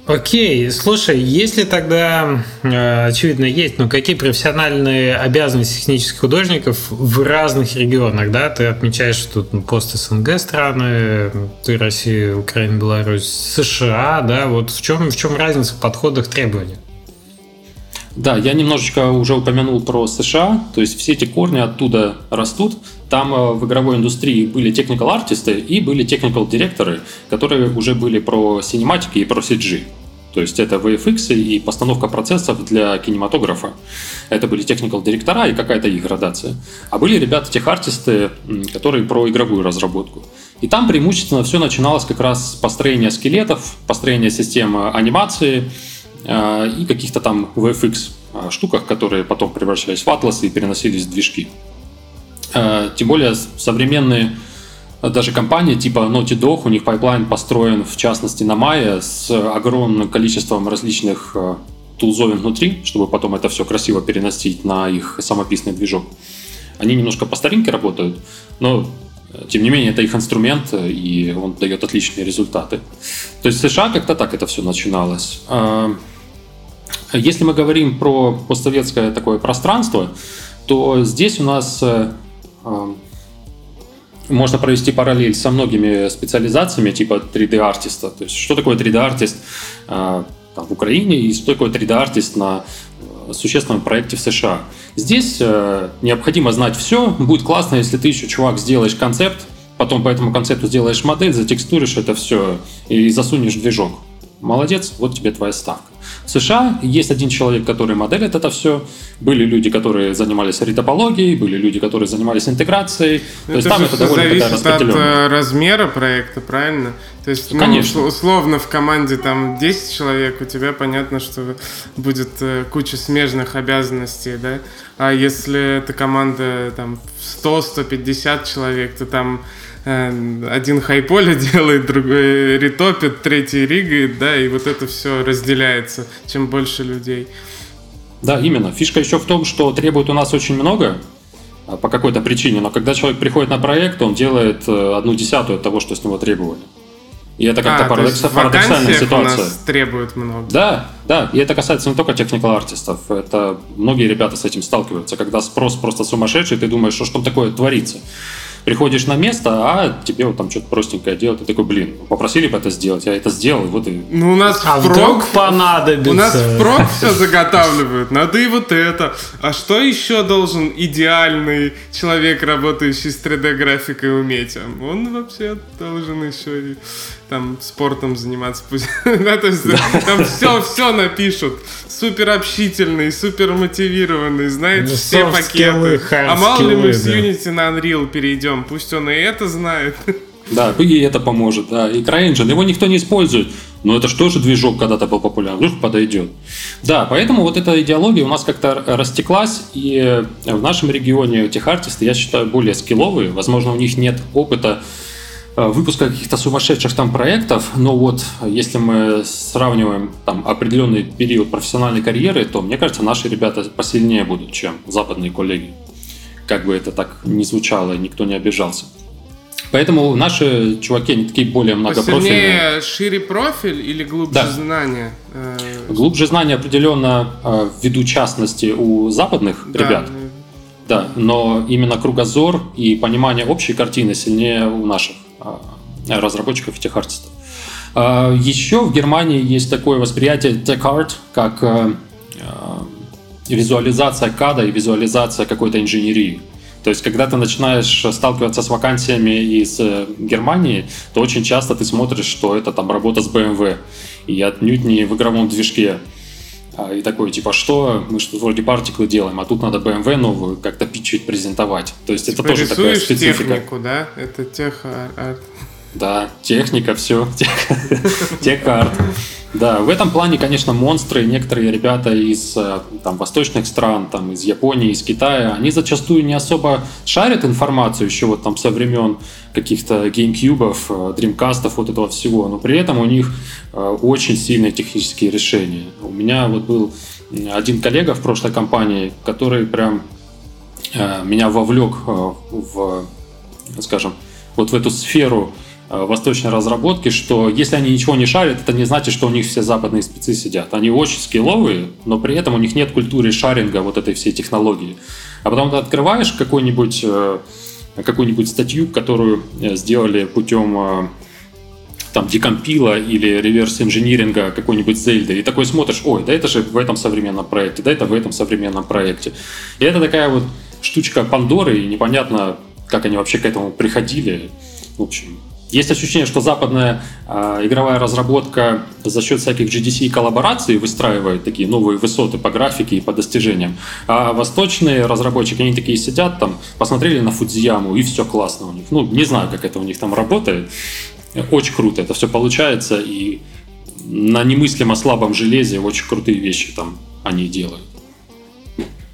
Окей, слушай, если тогда, очевидно, есть, ну, какие профессиональные обязанности технических художников в разных регионах, да? Ты отмечаешь, что тут ну, пост-СНГ страны, ты Россия, Украина, Беларусь, США, да? Вот в чем, в чем разница в подходах к требованиям? Да, я немножечко уже упомянул про США, то есть все эти корни оттуда растут. Там в игровой индустрии были technical-артисты и были technical-директоры, которые уже были про синематики и про си джи. То есть это ви эф экс и постановка процессов для кинематографа. Это были technical-директора и какая-то их градация. А были ребята-техартисты, которые про игровую разработку. И там преимущественно все начиналось как раз с построения скелетов, построения системы анимации, и каких-то там ви эф экс штуках, которые потом превращались в атласы и переносились в движки. Тем более современные даже компании типа Naughty Dog, у них пайплайн построен в частности на Maya с огромным количеством различных тулзов внутри, чтобы потом это все красиво переносить на их самописный движок. Они немножко по старинке работают, но тем не менее это их инструмент, и он дает отличные результаты. То есть в США как-то так это все начиналось. Если мы говорим про постсоветское такое пространство, то здесь у нас э, э, можно провести параллель со многими специализациями типа три дэ-артиста. То есть что такое три дэ-артист э, там, в Украине и что такое три дэ-артист на существенном проекте в США. Здесь э, необходимо знать все. Будет классно, если ты еще, чувак, сделаешь концепт, потом по этому концепту сделаешь модель, затекстуришь это все и засунешь в движок. Молодец, вот тебе твоя ставка. В США есть один человек, который моделит это все. Были люди, которые занимались ретопологией, были люди, которые занимались интеграцией. Это, то есть, там это зависит от размера проекта, правильно? То есть, ну, условно, в команде там десять человек, у тебя понятно, что будет куча смежных обязанностей, да? А если эта команда там сто - сто пятьдесят человек, то там один хайполя делает, другой ретопит, третий ригает, да, и вот это все разделяется, чем больше людей. Да, именно. Фишка еще в том, что требует у нас очень много по какой-то причине, но когда человек приходит на проект, он делает одну десятую от того, что с него требовали. И это как-то а, парадокс... парадоксальная ситуация. У нас требует много. Да, да. И это касается не только техникал-артистов. Это многие ребята с этим сталкиваются, когда спрос просто сумасшедший, ты думаешь, что, что такое творится. Приходишь на место, а тебе вот там что-то простенькое делать, ты такой, блин, попросили бы это сделать, я это сделал, вот и... Ну, у нас а впрок... вдруг понадобится. У нас впрок все заготавливают, надо и вот это. А что еще должен идеальный человек, работающий с три дэ-графикой, уметь? Он вообще должен еще и там спортом заниматься, пусть, да, то есть там все, все напишут, супер общительный, супер мотивированный, знает все пакеты. А мало ли мы с Unity на Unreal перейдем, пусть он и это знает. Да, и это поможет, да, и CryEngine, его никто не использует, но это же тоже движок когда-то был популярен, вдруг подойдет. Да, поэтому вот эта идеология у нас как-то растеклась, и в нашем регионе эти артисты, я считаю, более скилловые, возможно, у них нет опыта выпуска каких-то сумасшедших там проектов, но вот если мы сравниваем там определенный период профессиональной карьеры, то, мне кажется, наши ребята посильнее будут, чем западные коллеги, как бы это так ни звучало, никто не обижался. Поэтому наши чуваки, они такие более многопрофильные. Посильнее, шире профиль или глубже, да, знания? Глубже знания определенно, ввиду частности у западных, да, ребят. Да, но именно кругозор и понимание общей картины сильнее у наших разработчиков и техартистов. Еще в Германии есть такое восприятие tech art, как визуализация када и визуализация какой-то инженерии. То есть, когда ты начинаешь сталкиваться с вакансиями из Германии, то очень часто ты смотришь, что это там работа с бэ эм вэ, и отнюдь не в игровом движке. И такой, типа, что? Мы что вроде партиклы делаем, а тут надо бэ эм вэ новую как-то питчить, презентовать. То есть, типа, это тоже такая специфика. Технику, да? Это тех-арт. Да, техника, все. Тех-арт. Да, в этом плане, конечно, монстры, некоторые ребята из там восточных стран, там из Японии, из Китая, они зачастую не особо шарят информацию еще вот там со времен каких-то геймкьюбов, дримкастов, вот этого всего, но при этом у них очень сильные технические решения. У меня вот был один коллега в прошлой компании, который прям меня вовлек в, скажем, вот в эту сферу восточной разработки, что если они ничего не шарят, это не значит, что у них все западные спецы сидят. Они очень скилловые, но при этом у них нет культуры шаринга вот этой всей технологии. А потом ты открываешь какую-нибудь, какую-нибудь статью, которую сделали путем там декомпила или реверс-инжиниринга какой-нибудь Зельды, и такой смотришь, ой, да это же в этом современном проекте, да это в этом современном проекте. И это такая вот штучка Пандоры, и непонятно, как они вообще к этому приходили. В общем, есть ощущение, что западная э, игровая разработка за счет всяких джи ди си и коллабораций выстраивает такие новые высоты по графике и по достижениям. А восточные разработчики, они такие сидят там, посмотрели на Фудзияму, и все классно у них. Ну, не знаю, как это у них там работает. Очень круто это все получается, и на немыслимо слабом железе очень крутые вещи там они делают.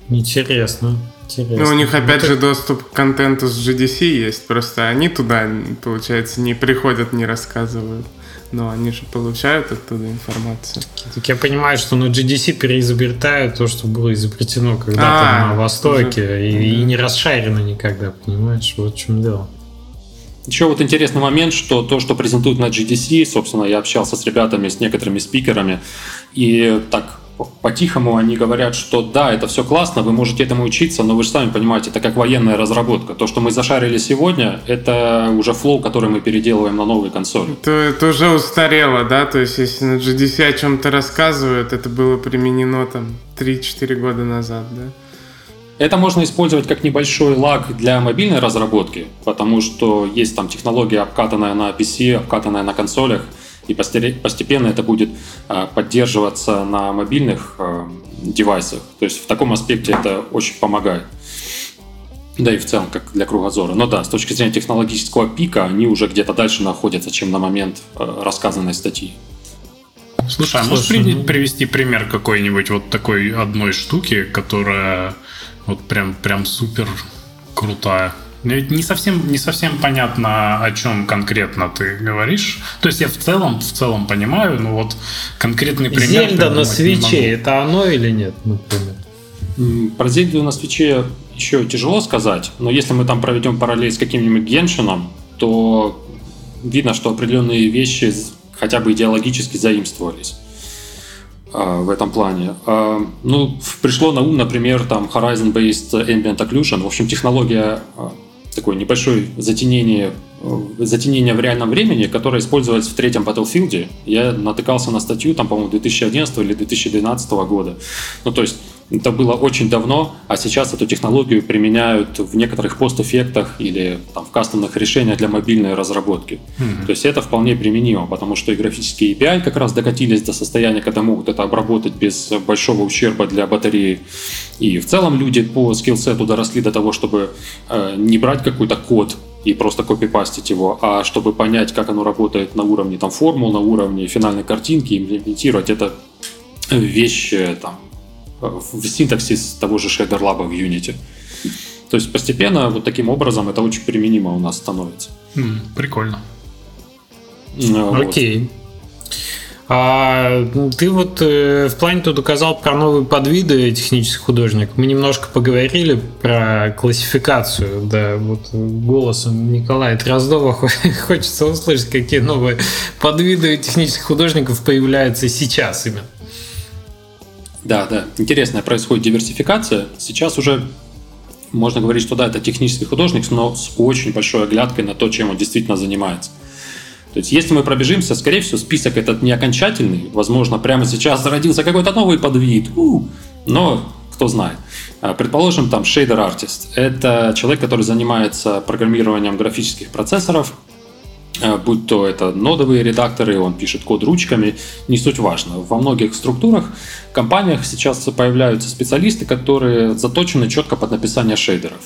Интересно. Интересно. Ну, у них опять это... же доступ к контенту с джи ди си есть, просто они туда, получается, не приходят, не рассказывают, но они же получают оттуда информацию. Так я понимаю, что ну, джи ди си переизобретают то, что было изобретено когда-то а, на Востоке уже... и, да. и не расширено никогда, понимаешь, вот в чем дело. Еще вот интересный момент, что то, что презентуют на джи ди си, собственно, я общался с ребятами, с некоторыми спикерами, и так... По-тихому они говорят, что да, это все классно, вы можете этому учиться, но вы же сами понимаете, это как военная разработка. То, что мы зашарили сегодня, это уже флоу, который мы переделываем на новые консоли. Это, это уже устарело, да? То есть, если на джи ди си о чем-то рассказывают, это было применено там три-четыре года назад, да? Это можно использовать как небольшой лаг для мобильной разработки, потому что есть там технология, обкатанная на пи си, обкатанная на консолях, и постепенно это будет поддерживаться на мобильных девайсах. То есть в таком аспекте это очень помогает. Да и в целом, как для кругозора. Но да, с точки зрения технологического пика, они уже где-то дальше находятся, чем на момент рассказанной статьи. Слушай, а можешь при- привести пример какой-нибудь вот такой одной штуки, которая вот прям, прям супер крутая? Не совсем, не совсем понятно, о чем конкретно ты говоришь. То есть я в целом, в целом понимаю, но вот конкретный пример... Зельда на свитче, это оно или нет, например? Про Зельду на свитче еще тяжело сказать, но если мы там проведем параллель с каким-нибудь Геншином, то видно, что определенные вещи хотя бы идеологически заимствовались в этом плане. Ну, пришло на ум, например, там Horizon-based Ambient Occlusion, в общем, технология... такое небольшое затенение, затенение в реальном времени, которое использовалось в третьем Battlefield. Я натыкался на статью, там, по-моему, две тысячи одиннадцатого или две тысячи двенадцатого года. Ну, то есть Это было очень давно, а сейчас эту технологию применяют в некоторых пост-эффектах или там, в кастомных решениях для мобильной разработки. Mm-hmm. То есть это вполне применимо, потому что и графические эй пи ай как раз докатились до состояния, когда могут это обработать без большого ущерба для батареи. И в целом люди по скиллсету доросли до того, чтобы э, не брать какой-то код и просто копипастить его, а чтобы понять, как оно работает на уровне там, формул, на уровне финальной картинки, имплементировать это вещь там, в синтаксис того же Shader Lab в Unity. То есть постепенно вот таким образом это очень применимо у нас становится. Mm, прикольно. Ну, окей. Вот. А, ты вот э, в плане тут указал про новые подвиды технических художников. Мы немножко поговорили про классификацию. Да, вот голосом Николая Дроздова хочется услышать, какие новые подвиды технических художников появляются сейчас именно. Да, да. Интересная происходит диверсификация. Сейчас уже можно говорить, что да, это технический художник, но с очень большой оглядкой на то, чем он действительно занимается. То есть, если мы пробежимся, скорее всего, список этот не окончательный. Возможно, прямо сейчас зародился какой-то новый подвид. У-у-у. Но кто знает. Предположим, там Shader Artist. Это человек, который занимается программированием графических процессоров. Будь то это нодовые редакторы, он пишет код ручками, не суть важно. Во многих структурах, компаниях сейчас появляются специалисты, которые заточены четко под написание шейдеров.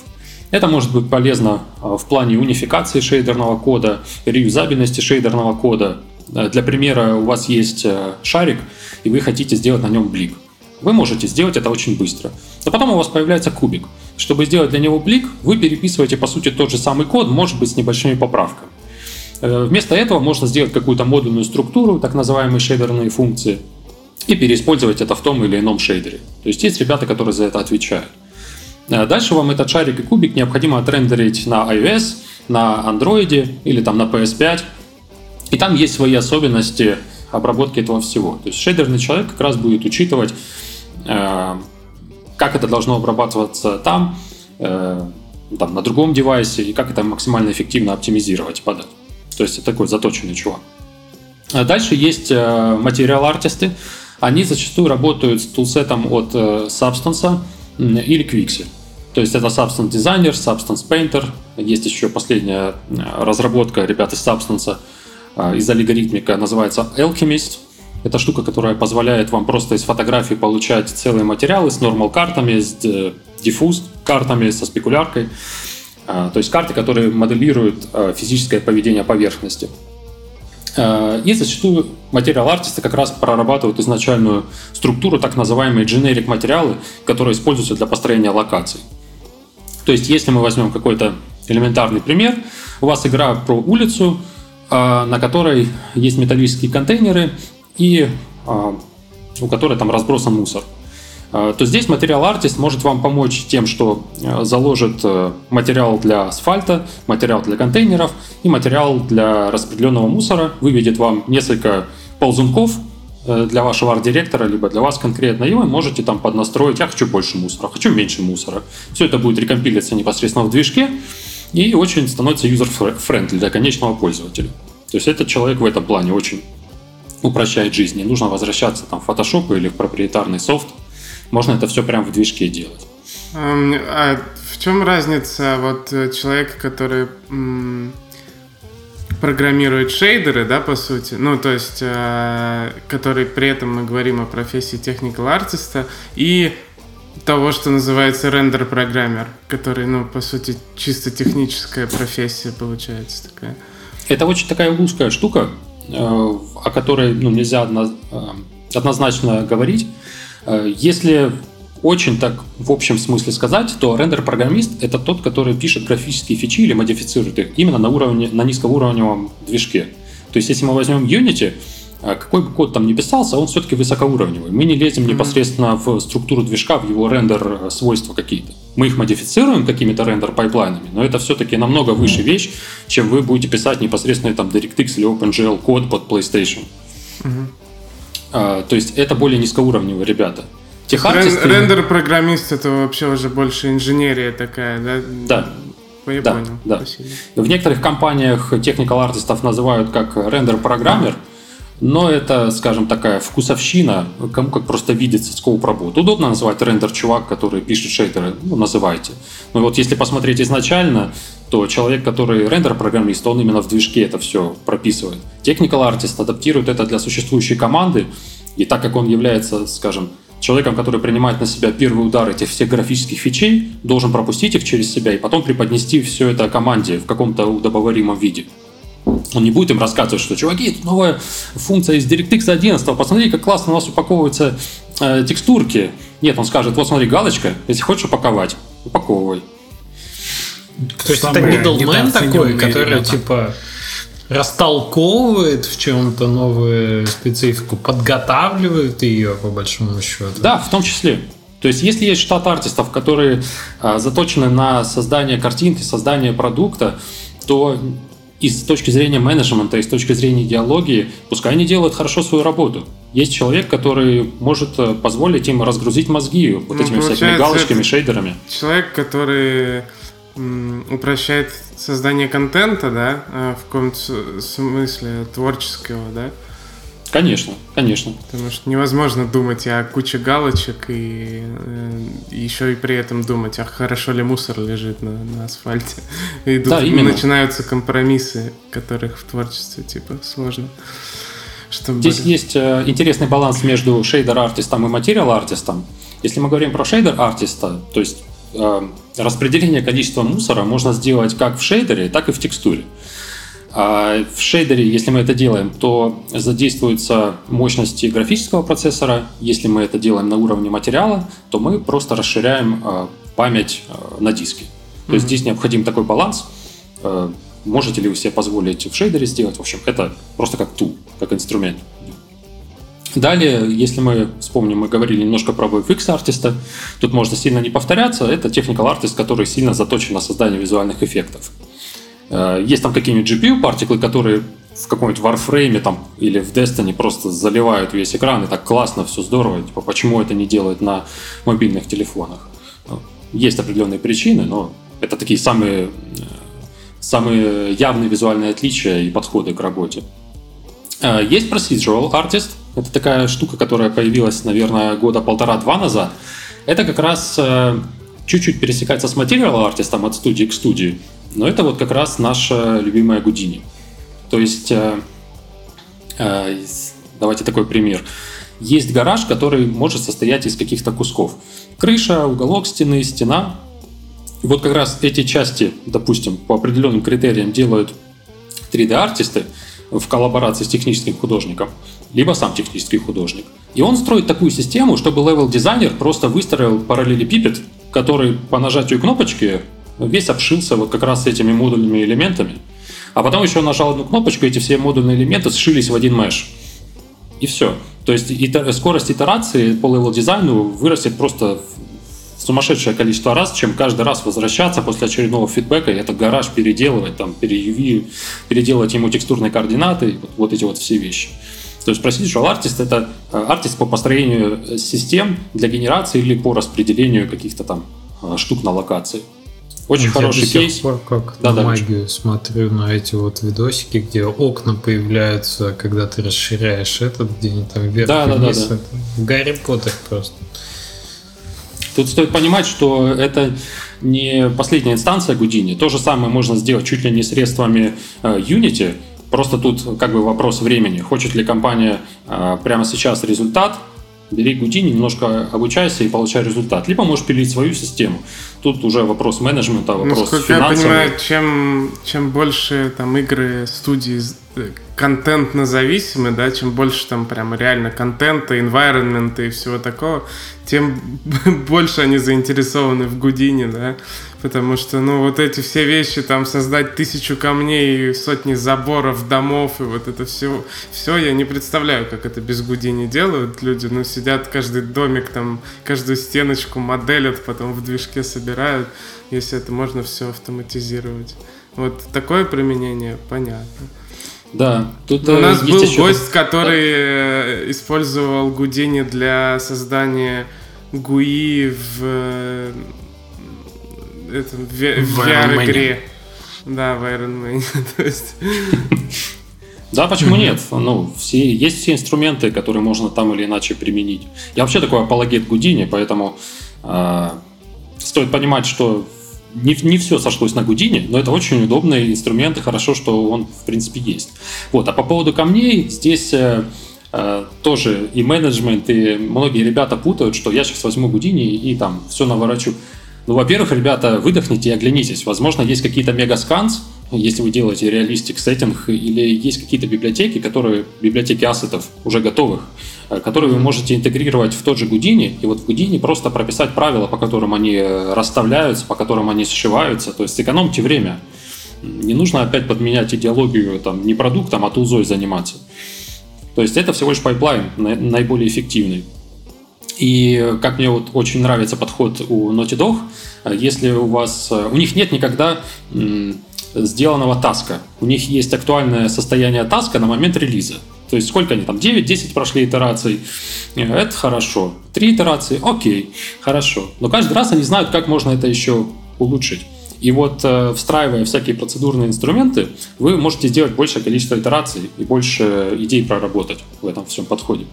Это может быть полезно в плане унификации шейдерного кода, реюзабельности шейдерного кода. Для примера, у вас есть шарик, и вы хотите сделать на нем блик. Вы можете сделать это очень быстро. А потом у вас появляется кубик. Чтобы сделать для него блик, вы переписываете, по сути, тот же самый код, может быть, с небольшими поправками. Вместо этого можно сделать какую-то модульную структуру, так называемые шейдерные функции, и переиспользовать это в том или ином шейдере. То есть есть ребята, которые за это отвечают. Дальше вам этот шарик и кубик необходимо отрендерить на iOS, на Android или там на пи эс пять. И там есть свои особенности обработки этого всего. То есть шейдерный человек как раз будет учитывать, как это должно обрабатываться там, там на другом девайсе, и как это максимально эффективно оптимизировать и подать. То есть это такой заточенный чувак. А дальше есть материал-артисты. Они зачастую работают с тулсетом от Substance или Quixel. То есть это Substance Designer, Substance Painter. Есть еще последняя разработка ребят из Substance, из алгоритмика, называется Alchemist. Это штука, которая позволяет вам просто из фотографий получать целые материалы с нормал-картами, с диффуз-картами, со спекуляркой. То есть карты, которые моделируют физическое поведение поверхности. И зачастую материал-артисты как раз прорабатывают изначальную структуру, так называемые generic-материалы, которые используются для построения локаций. То есть, если мы возьмем какой-то элементарный пример, у вас игра про улицу, на которой есть металлические контейнеры и у которой там разбросан мусор, то здесь материал-артист может вам помочь тем, что заложит материал для асфальта, материал для контейнеров и материал для распределенного мусора, выведет вам несколько ползунков для вашего арт-директора, либо для вас конкретно, и вы можете там поднастроить: я хочу больше мусора, хочу меньше мусора. Все это будет рекомпилиться непосредственно в движке и очень становится юзер-френдли для конечного пользователя. То есть этот человек в этом плане очень упрощает жизнь. Не нужно возвращаться там, в Photoshop или в проприетарный софт. Можно это все прямо в движке делать. А в чем разница вот человека, который м- программирует шейдеры, да, по сути, ну, то есть, э- который при этом мы говорим о профессии техникал-артиста, и того, что называется рендер-программер, который, ну, по сути, чисто техническая профессия получается такая? Это очень такая узкая штука, э- о которой, ну, нельзя одно- однозначно говорить. Если очень так в общем смысле сказать, то рендер-программист — это тот, который пишет графические фичи или модифицирует их именно на уровне, на низкоуровневом движке. То есть если мы возьмем Unity, какой бы код там ни писался, он все-таки высокоуровневый. Мы не лезем mm-hmm. непосредственно в структуру движка, в его рендер-свойства какие-то. Мы их модифицируем какими-то рендер-пайплайнами, но это все-таки намного выше вещь, чем вы будете писать непосредственно там DirectX или OpenGL код под PlayStation. Mm-hmm. Uh, то есть это более низкоуровневые ребята. Техартисты... Рендер-программист — это вообще уже больше инженерия такая, да? Да. Я да, понял. Да. В некоторых компаниях техникал-артистов называют как рендер-программер, Но это, скажем, такая вкусовщина, кому как просто видится скоуп работ. Удобно называть рендер-чувак, который пишет шейдеры, ну, называйте. Но вот если посмотреть изначально, то человек, который рендер-программист, он именно в движке это все прописывает. Technical Artist адаптирует это для существующей команды, и так как он является, скажем, человеком, который принимает на себя первый удар этих всех графических фичей, должен пропустить их через себя и потом преподнести все это команде в каком-то удобоваримом виде. Он не будет им рассказывать, что, чуваки, тут новая функция из DirectX одиннадцать, посмотри, как классно у нас упаковываются э, текстурки. Нет, он скажет, вот смотри, галочка, если хочешь упаковать, упаковывай. То есть это middleman такой, который типа растолковывает в чем-то новую специфику, подготавливает ее, по большому счету. Да, в том числе. То есть, если есть штат артистов, которые э, заточены на создание картинки, создание продукта, то и с точки зрения менеджмента, и с точки зрения идеологии, пускай они делают хорошо свою работу. Есть человек, который может позволить им разгрузить мозги вот ну, этими всякими галочками, шейдерами. Человек, который м, упрощает создание контента, да, в каком-то смысле творческого, да? Конечно, конечно. Потому что невозможно думать о куче галочек и, и еще и при этом думать, а хорошо ли мусор лежит на, на асфальте. И да, начинаются компромиссы, которых в творчестве типа сложно. Чтобы... Здесь есть э, интересный баланс между шейдер-артистом и материал-артистом. Если мы говорим про шейдер-артиста, то есть э, распределение количества мусора можно сделать как в шейдере, так и в текстуре. А в шейдере, если мы это делаем, то задействуются мощности графического процессора. Если мы это делаем на уровне материала, то мы просто расширяем э, память э, на диске. Mm-hmm. То есть здесь необходим такой баланс. Э, можете ли вы себе позволить в шейдере сделать? В общем, это просто как тул, как инструмент. Далее, если мы вспомним, мы говорили немножко про ви эф экс-артиста. Тут можно сильно не повторяться. Это technical-артист, который сильно заточен на создание визуальных эффектов. Есть там какие-нибудь джи пи ю-партиклы, которые в каком-нибудь Warframe там, или в Destiny просто заливают весь экран, и так классно, все здорово. Типа, почему это не делают на мобильных телефонах? Есть определенные причины, но это такие самые, самые явные визуальные отличия и подходы к работе. Есть procedural artist. Это такая штука, которая появилась, наверное, года полтора-два назад. Это как раз чуть-чуть пересекается с material artist от студии к студии. Но это вот как раз наша любимая Houdini. То есть, э, э, давайте такой пример. Есть гараж, который может состоять из каких-то кусков. Крыша, уголок стены, стена. И вот как раз эти части, допустим, по определенным критериям делают три дэ-артисты в коллаборации с техническим художником, либо сам технический художник. И он строит такую систему, чтобы левел-дизайнер просто выстроил параллелепипед, который по нажатию кнопочки весь обшился вот как раз этими модульными элементами. А потом еще нажал одну кнопочку, эти все модульные элементы сшились в один меш. И все. То есть итер... скорость итерации по левел-дизайну вырастет просто в сумасшедшее количество раз, чем каждый раз возвращаться после очередного фидбэка и этот гараж переделывать, там, пере-юви, переделывать ему текстурные координаты, вот, вот эти вот все вещи. То есть procedural artist — это артист по построению систем для генерации или по распределению каких-то там штук на локации. Очень хороший кейс. Я до сих пор как да, на да, магию очень. Смотрю на эти вот видосики, где окна появляются, когда ты расширяешь этот, где они там вверх да, и вниз. Да, да, да. Гарри Поттер просто. Тут стоит понимать, что это не последняя инстанция Houdini. То же самое можно сделать чуть ли не средствами Unity. Просто тут как бы вопрос времени. Хочет ли компания прямо сейчас результат? Бери Houdini, немножко обучайся и получай результат. Либо можешь пилить свою систему. Тут уже вопрос менеджмента, вопрос ну, финансовый. Я понимаю, чем, чем больше там, игры студии контентно-зависимы, да, чем больше там прям реально контента, environment и всего такого, тем больше они заинтересованы в Houdini, да, потому что, ну, вот эти все вещи, там, создать тысячу камней и сотни заборов, домов и вот это все, все, я не представляю, как это без Houdini делают люди, ну, сидят каждый домик, там, каждую стеночку моделят, потом в движке собирают, если это можно все автоматизировать. Вот такое применение, понятно. Да, тут у нас был гость, который да. использовал Houdini для создания джи ю ай в, этом, в ви ар-игре. Да, в Iron Man. Да, почему mm-hmm. нет? Ну, все, есть все инструменты, которые можно там или иначе применить. Я вообще такой апологет Гудини, поэтому э, стоит понимать, что не, не все сошлось на Гудини, но это очень удобный инструмент, и хорошо, что он, в принципе, есть. Вот. А по поводу камней, здесь э, э, тоже и менеджмент, и многие ребята путают, что я сейчас возьму Гудини и там все наворачу. Ну, во-первых, ребята, выдохните и оглянитесь. Возможно, есть какие-то мегасканс, если вы делаете реалистик сеттинг, или есть какие-то библиотеки, которые, библиотеки ассетов уже готовых, которые вы можете интегрировать в тот же Houdini, и вот в Houdini просто прописать правила, по которым они расставляются, по которым они сшиваются, то есть экономьте время. Не нужно опять подменять идеологию, там, не продуктом, а тулзой заниматься. То есть это всего лишь пайплайн наиболее эффективный. И как мне вот очень нравится подход у Naughty Dog, если у вас... У них нет никогда сделанного таска. У них есть актуальное состояние таска на момент релиза. То есть сколько они там? девять-десять прошли итераций. Это хорошо. три итерации? Окей. Хорошо. Но каждый раз они знают, как можно это еще улучшить. И вот встраивая всякие процедурные инструменты, вы можете сделать большее количество итераций и больше идей проработать в этом всем подходе.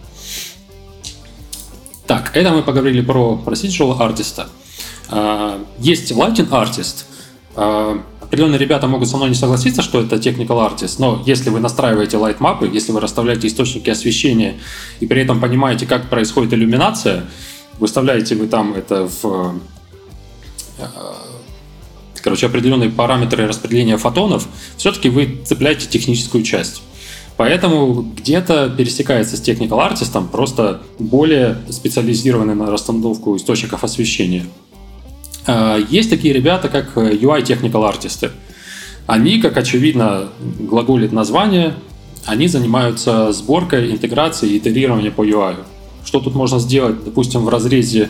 Так, это мы поговорили про procedural артиста. Есть lighting артист. Определенные ребята могут со мной не согласиться, что это technical артист, но если вы настраиваете лайтмапы, если вы расставляете источники освещения и при этом понимаете, как происходит иллюминация, выставляете вы там это в... Короче, определенные параметры распределения фотонов, все-таки вы цепляете техническую часть. Поэтому где-то пересекается с technical артистом, просто более специализированный на расстановку источников освещения. Есть такие ребята, как ю ай technical артисты. Они, как очевидно глаголит название, они занимаются сборкой, интеграцией и итерированием по ю ай. Что тут можно сделать, допустим, в разрезе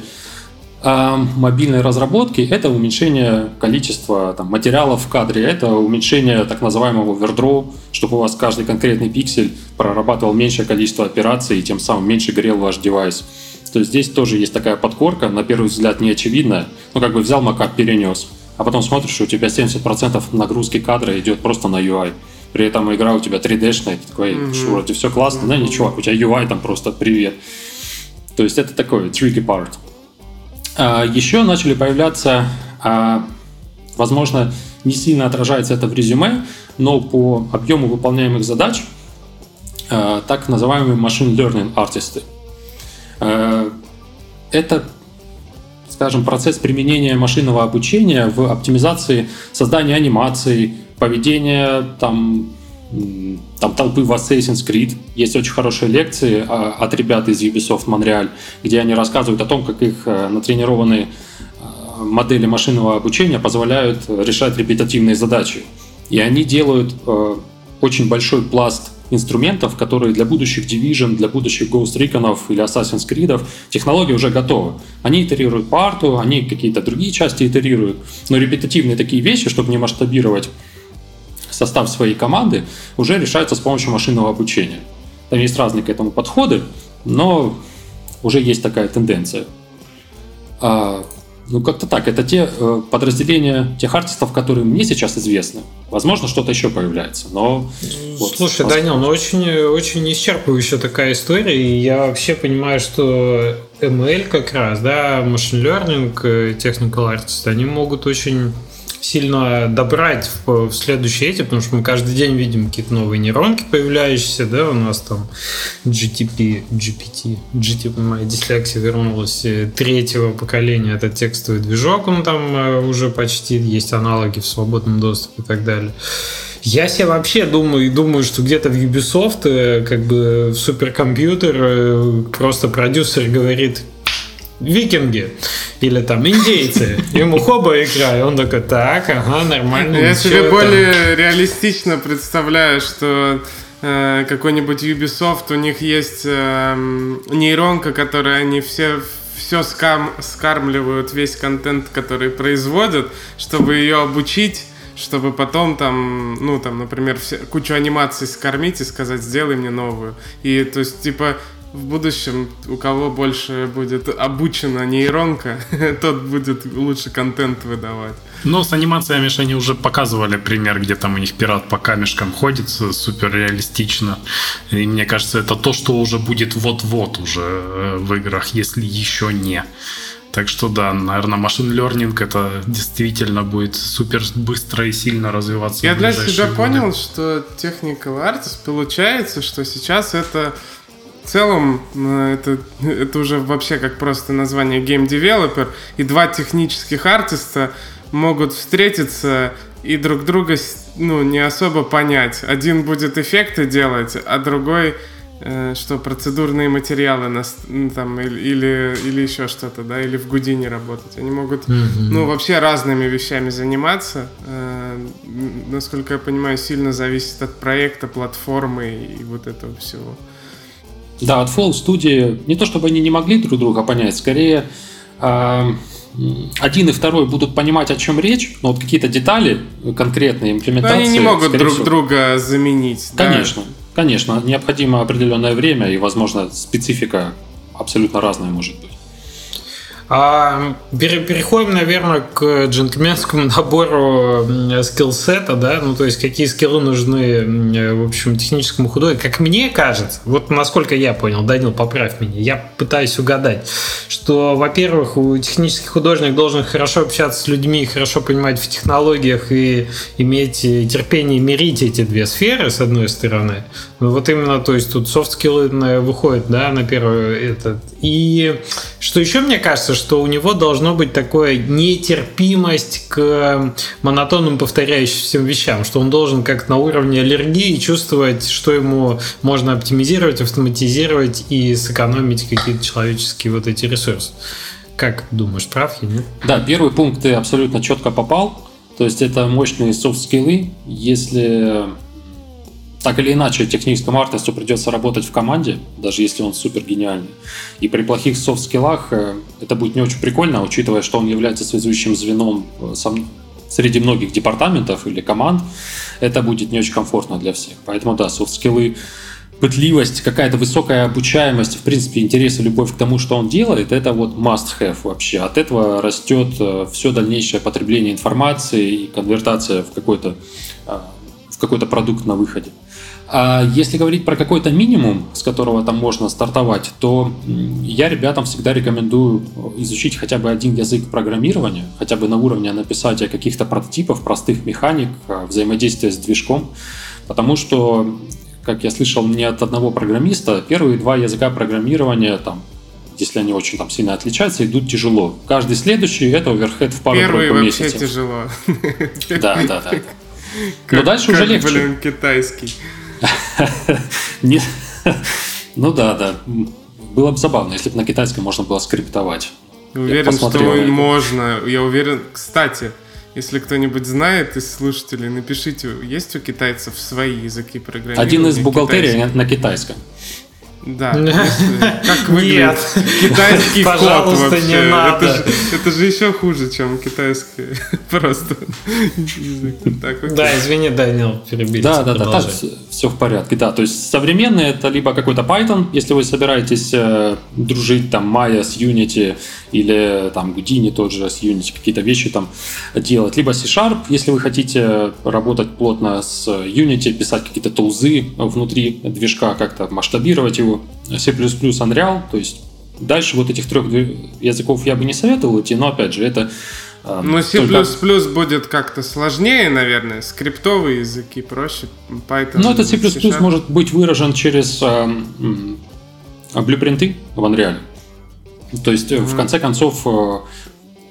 мобильной разработки, это уменьшение количества там, материалов в кадре, это уменьшение так называемого овердроу, чтобы у вас каждый конкретный пиксель прорабатывал меньшее количество операций и тем самым меньше горел ваш девайс. То есть здесь тоже есть такая подкорка, на первый взгляд неочевидная, но как бы взял макап, перенес, а потом смотришь, у тебя семьдесят процентов нагрузки кадра идет просто на ю ай. При этом игра у тебя три дэ-шная, ты такой, mm-hmm. вроде все классно, mm-hmm. да не, чувак, у тебя ю ай там просто привет. То есть это такой tricky part. Еще начали появляться, возможно, не сильно отражается это в резюме, но по объему выполняемых задач так называемые machine learning артисты. Это, скажем, процесс применения машинного обучения в оптимизации создания анимаций, поведения там, там толпы в Assassin's Creed. Есть очень хорошие лекции от ребят из Ubisoft Montreal, где они рассказывают о том, как их натренированные модели машинного обучения позволяют решать репетативные задачи. И они делают очень большой пласт инструментов, которые для будущих Division, для будущих Ghost Recon или Assassin's Creed технологии уже готовы. Они итерируют по арту, они какие-то другие части итерируют, но репетативные такие вещи, чтобы не масштабировать состав своей команды, уже решается с помощью машинного обучения. Там есть разные к этому подходы, но уже есть такая тенденция. А, ну, как-то так. Это те э, подразделения тех артистов, которые мне сейчас известны. Возможно, что-то еще появляется, но... Вот, слушай, поскольку... Данил, ну очень, очень исчерпывающая такая история, и я вообще понимаю, что эм эл как раз, да, machine learning, technical artists, они могут очень... сильно добрать в, в следующие эти, потому что мы каждый день видим какие-то новые нейронки появляющиеся, да, у нас там джи ти пи, джи пи ти, джи ти пи, моя дислексия вернулась третьего поколения, это текстовый движок, он там уже почти есть аналоги в свободном доступе и так далее. Я себе вообще думаю и думаю, что где-то в Ubisoft, как бы в суперкомпьютер, просто продюсер говорит: викинги или там индейцы. Ему хоба игра, и он такой: так, ага, нормально. Я себе более там... реалистично представляю, что э, какой-нибудь Ubisoft, у них есть э, нейронка, которой они все, все скам, скармливают, весь контент, который производят, чтобы ее обучить, чтобы потом там, ну там, например, все, кучу анимаций скормить и сказать: сделай мне новую. И то есть типа в будущем у кого больше будет обучена нейронка, тот будет лучше контент выдавать. Ну, с анимациями же они уже показывали пример, где там у них пират по камешкам ходит супер реалистично. И мне кажется, это то, что уже будет вот-вот уже в играх, если еще не. Так что да, наверное, машин лёрнинг это действительно будет супер быстро и сильно развиваться. Я для себя годы. понял, что technical artist получается, что сейчас это в целом это, это уже вообще как просто название game developer, и два технических артиста могут встретиться и друг друга ну, не особо понять. Один будет эффекты делать, а другой что процедурные материалы на, там, или, или еще что-то, да, или в Гудине работать. Они могут, mm-hmm. ну, вообще разными вещами заниматься. Э, насколько я понимаю, сильно зависит от проекта, платформы и вот этого всего. Да, от Fall Studio не то, чтобы они не могли друг друга понять, скорее э, один и второй будут понимать, о чем речь, но вот какие-то детали конкретные, имплементации... Но они не могут друг всего... друга заменить. Конечно. Да? Конечно, необходимо определенное время, и, возможно, специфика абсолютно разная может быть. А, переходим, наверное, к джентльменскому набору скиллсета, да, ну то есть какие скиллы нужны, в общем, техническому художнику. Как мне кажется, вот насколько я понял, Данил, поправь меня, я пытаюсь угадать, что, во-первых, у технических художников должен хорошо общаться с людьми, хорошо понимать в технологиях и иметь терпение мирить эти две сферы, с одной стороны. Вот именно, то есть тут софт-скиллы выходят, да, на первый этот. И что еще мне кажется, что у него должно быть такое нетерпимость к монотонным повторяющимся вещам, что он должен как на уровне аллергии чувствовать, что ему можно оптимизировать, автоматизировать и сэкономить какие-то человеческие вот эти ресурсы. Как думаешь, прав я, нет? Да, первый пункт ты абсолютно четко попал, то есть это мощные софт-скиллы, если... Так или иначе, техническому артисту придется работать в команде, даже если он супер гениальный. И при плохих софт-скиллах это будет не очень прикольно, учитывая, что он является связующим звеном среди многих департаментов или команд. Это будет не очень комфортно для всех. Поэтому да, софт-скиллы, пытливость, какая-то высокая обучаемость, в принципе, интерес и любовь к тому, что он делает, это вот must-have вообще. От этого растет все дальнейшее потребление информации и конвертация в какой-то, в какой-то продукт на выходе. А если говорить про какой-то минимум, с которого там можно стартовать, то я ребятам всегда рекомендую изучить хотя бы один язык программирования, хотя бы на уровне написания каких-то прототипов, простых механик, взаимодействия с движком, потому что, как я слышал не от одного программиста, первые два языка программирования, там, если они очень там сильно отличаются, идут тяжело. Каждый следующий — это оверхед в пару-тройку месяцев. Первый вообще тяжело. Да, да, да. Но дальше уже легче. Блин, китайский. Ну да, да. Было бы забавно, если бы на китайском можно было скриптовать. Уверен, что можно. Я уверен. Кстати, если кто-нибудь знает из слушателей, напишите, есть у китайцев свои языки программирования. Один из бухгалтерий на китайском. Да. Как выглядит китайский код вообще? Это же еще хуже, чем китайский просто язык. Да, извини, Данил, перебили. Да, да, да, все в порядке. Да, то есть современные это либо какой-то Python, если вы собираетесь дружить там Maya с Unity или там Houdini тот же с Unity, какие-то вещи там делать, либо C-Sharp, если вы хотите работать плотно с Unity, писать какие-то тулзы внутри движка, как-то масштабировать его, C++, Unreal, то есть дальше вот этих трех языков я бы не советовал идти, но опять же это... Э, но C++ только... будет как-то сложнее, наверное, скриптовые языки проще, Python... Ну, этот C++ C-Sharp может быть выражен через э, э, блюпринты в Unreal. То есть, mm-hmm. в конце концов,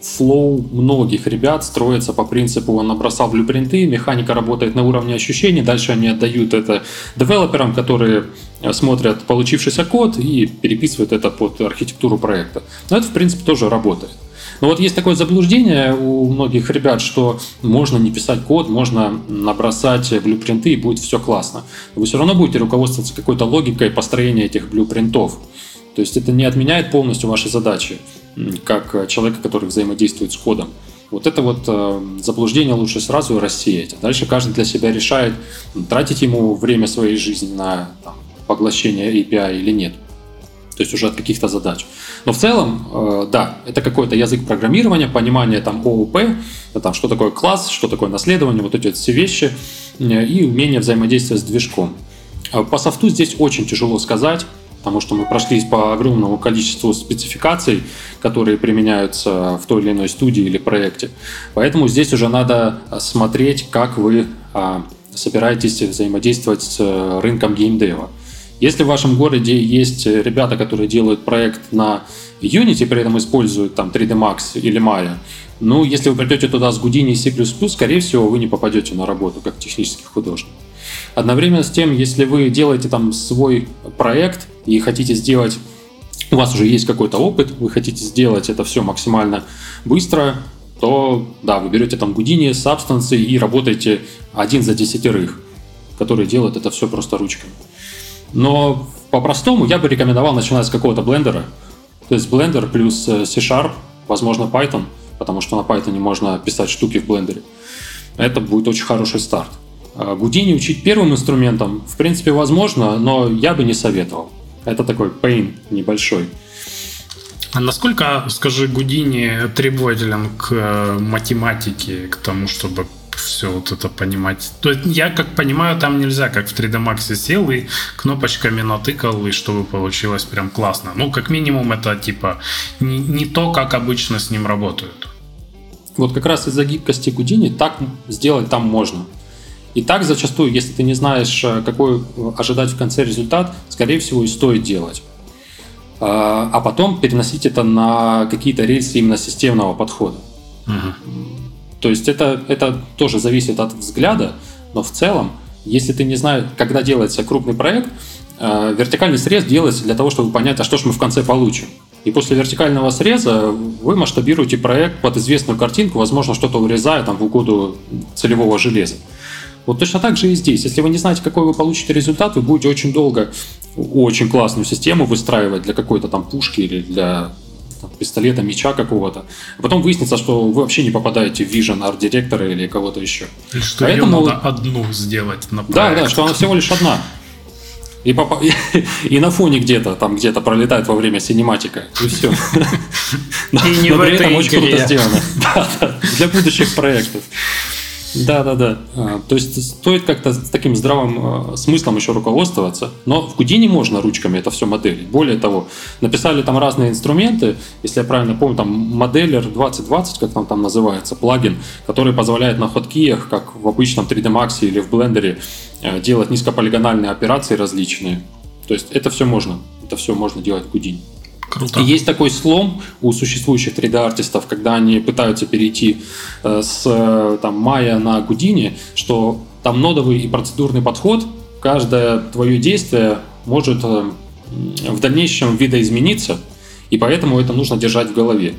флоу многих ребят строится по принципу, он набросал блюпринты, механика работает на уровне ощущений, дальше они отдают это девелоперам, которые смотрят получившийся код и переписывают это под архитектуру проекта. Но это, в принципе, тоже работает. Но вот есть такое заблуждение у многих ребят, что можно не писать код, можно набросать блюпринты и будет все классно. Вы все равно будете руководствоваться какой-то логикой построения этих блюпринтов. То есть это не отменяет полностью ваши задачи, как человека, который взаимодействует с кодом. Вот это вот э, заблуждение лучше сразу рассеять. А дальше каждый для себя решает, тратить ему время своей жизни на там, поглощение эй пи ай или нет. то есть уже от каких-то задач. Но в целом, э, да, это какой-то язык программирования, понимание там ООП, там, что такое класс, что такое наследование, вот эти все вещи, э, и умение взаимодействия с движком. По софту здесь очень тяжело сказать, потому что мы прошлись по огромному количеству спецификаций, которые применяются в той или иной студии или проекте. Поэтому здесь уже надо смотреть, как вы э, собираетесь взаимодействовать с э, рынком геймдева. Если в вашем городе есть ребята, которые делают проект на Unity, при этом используют там три дэ Max или Maya, ну, если вы придете туда с Houdini и C++, скорее всего, вы не попадете на работу как технический художник. Одновременно с тем, если вы делаете там свой проект и хотите сделать, у вас уже есть какой-то опыт, вы хотите сделать это все максимально быстро, то, да, вы берете там Houdini, Substance и работаете один за десятерых, которые делают это все просто ручками. Но по-простому я бы рекомендовал начинать с какого-то блендера. То есть блендер плюс C-Sharp, возможно Python, потому что на Python можно писать штуки в блендере. Это будет очень хороший старт. Houdini учить первым инструментом, в принципе, возможно, но я бы не советовал. Это такой пейн небольшой. А насколько, скажи, Houdini требователен к математике, к тому, чтобы все вот это понимать? То есть, я как понимаю, там нельзя, как в три дэ Max сел и кнопочками натыкал, и чтобы получилось прям классно. Ну, как минимум, это типа не, не то, как обычно с ним работают. Вот как раз из-за гибкости Houdini так сделать там можно. И так зачастую, если ты не знаешь, какой ожидать в конце результат, скорее всего, и стоит делать. А потом переносить это на какие-то рельсы именно системного подхода. Угу. То есть это, это тоже зависит от взгляда, но в целом, если ты не знаешь, когда делается крупный проект, э, вертикальный срез делается для того, чтобы понять, а что же мы в конце получим. И после вертикального среза вы масштабируете проект под известную картинку, возможно, что-то урезая там, в угоду целевого железа. Вот точно так же и здесь. Если вы не знаете, какой вы получите результат, вы будете очень долго очень классную систему выстраивать для какой-то там пушки или для пистолета, меча какого-то. Потом выяснится, что вы вообще не попадаете в Vision, арт-директора или кого-то еще. И что поэтому ее надо одну сделать на проект. Да, да, что она всего лишь одна. И, поп... и на фоне где-то, там где-то пролетает во время синематика. И все. Но при этом очень круто сделано. Для будущих проектов. Да, да, да. То есть стоит как-то с таким здравым смыслом еще руководствоваться. Но в Houdini можно ручками это все моделить. Более того, написали там разные инструменты. Если я правильно помню, там моделлер двадцать двадцать, как он там называется, плагин, который позволяет на хоткиях, как в обычном три дэ Max или в блендере, делать низкополигональные операции различные. То есть это все можно. Это все можно делать в Houdini. Круто. И есть такой слом у существующих три дэ-артистов, когда они пытаются перейти э, с там, Maya на Houdini, что там нодовый и процедурный подход, каждое твое действие может э, в дальнейшем видоизмениться, и поэтому это нужно держать в голове.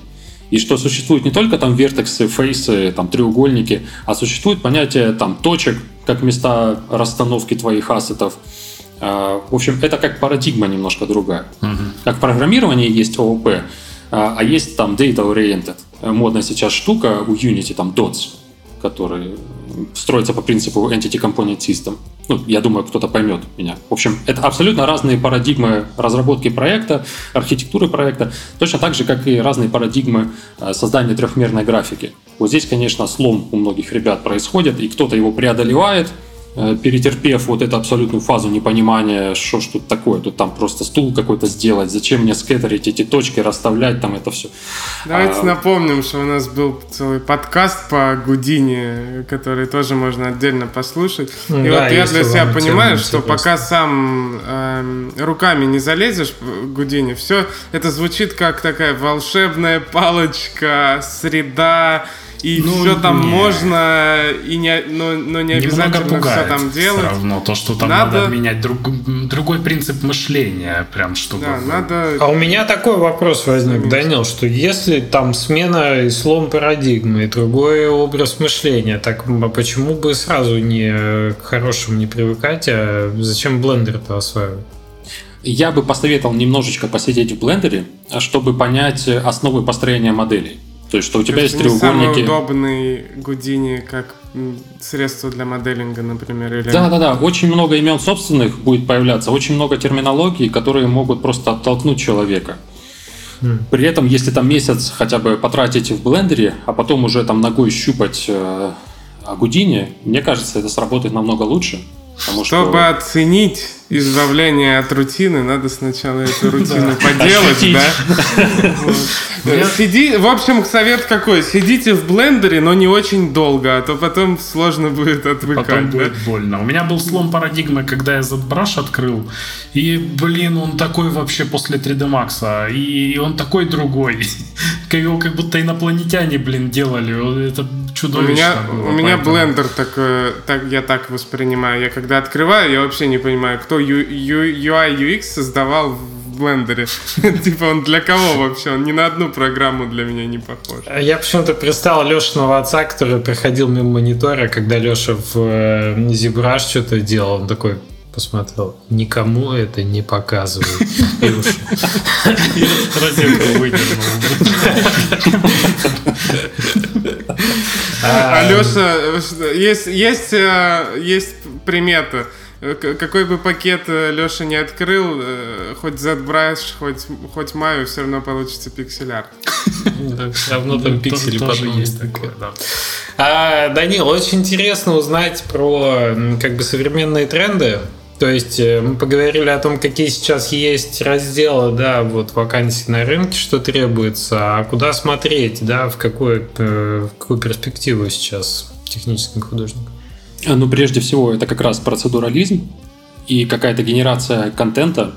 И что существуют не только там вертексы, фейсы, там, треугольники, а существует понятие там, точек, как места расстановки твоих ассетов. В общем, это как парадигма немножко другая. Uh-huh. Как в программировании есть ООП, а есть там data-oriented. Модная сейчас штука у Unity, там дотс, который строится по принципу Entity Component System. Ну, я думаю, кто-то поймет меня. В общем, это абсолютно разные парадигмы разработки проекта, архитектуры проекта, точно так же, как и разные парадигмы создания трехмерной графики. Вот здесь, конечно, слом у многих ребят происходит, и кто-то его преодолевает, перетерпев вот эту абсолютную фазу непонимания, что ж тут такое, тут там просто стул какой-то сделать, зачем мне скеттерить эти точки, расставлять там это все. Давайте а... напомним, что у нас был целый подкаст по Houdini, который тоже можно отдельно послушать. Ну, и да, вот я для себя понимаю, что интересно. Пока сам э, руками не залезешь в Houdini, все это звучит как такая волшебная палочка, среда, и ну, все там не. можно, и не, но, но не обязательно пугает, все там делать. Все равно то, что там надо, надо менять друг, другой принцип мышления, прям чтобы. Да, вы... надо... А у меня такой вопрос возник, Замечь. Данил, что если там смена и слом парадигмы и другой образ мышления, так почему бы сразу не к хорошему не привыкать, а зачем блендер-то осваивать? Я бы посоветовал немножечко посидеть в блендере, чтобы понять основы построения моделей. То есть, что у тебя то есть, есть треугольники. Самый удобный Houdini как средства для моделинга, например? Или... Да, да, да. Очень много имен собственных будет появляться, очень много терминологий, которые могут просто оттолкнуть человека. Mm. При этом, если там месяц хотя бы потратить в блендере, а потом уже там ногой щупать э, Houdini, мне кажется, это сработает намного лучше. Потому Чтобы что... оценить избавление от рутины, надо сначала эту рутину поделать, да? Сиди, в общем, совет какой? Сидите в блендере, но не очень долго, а то потом сложно будет отвыкать. Потом будет больно. У меня был слом парадигмы, когда я ZBrush открыл, и, блин, он такой вообще после три дэ Max, и он такой другой. Его как будто инопланетяне, блин, делали. Это чудовищно. У меня блендер, я так воспринимаю. Я когда открываю, я вообще не понимаю, кто ю ай ю экс создавал в блендере. Типа он для кого вообще? Он ни на одну программу для меня не похож. Я почему-то представил Лешиного отца, который проходил мимо монитора, когда Леша в ZBrush что-то делал. Он такой посмотрел. Никому это не показываю. И разинку выдернул. Алёша, есть примета. Какой бы пакет Лёша не открыл, хоть ZBrush, хоть Maya, все равно получится пиксель-арт. Все равно там пиксели тоже есть такое. Данил, очень интересно узнать про как бы современные тренды. То есть мы поговорили о том, какие сейчас есть разделы, да, вот вакансий на рынке, что требуется, а куда смотреть, да, в какую, в какую перспективу сейчас техническим художникам? Ну, прежде всего, это как раз процедурализм и какая-то генерация контента.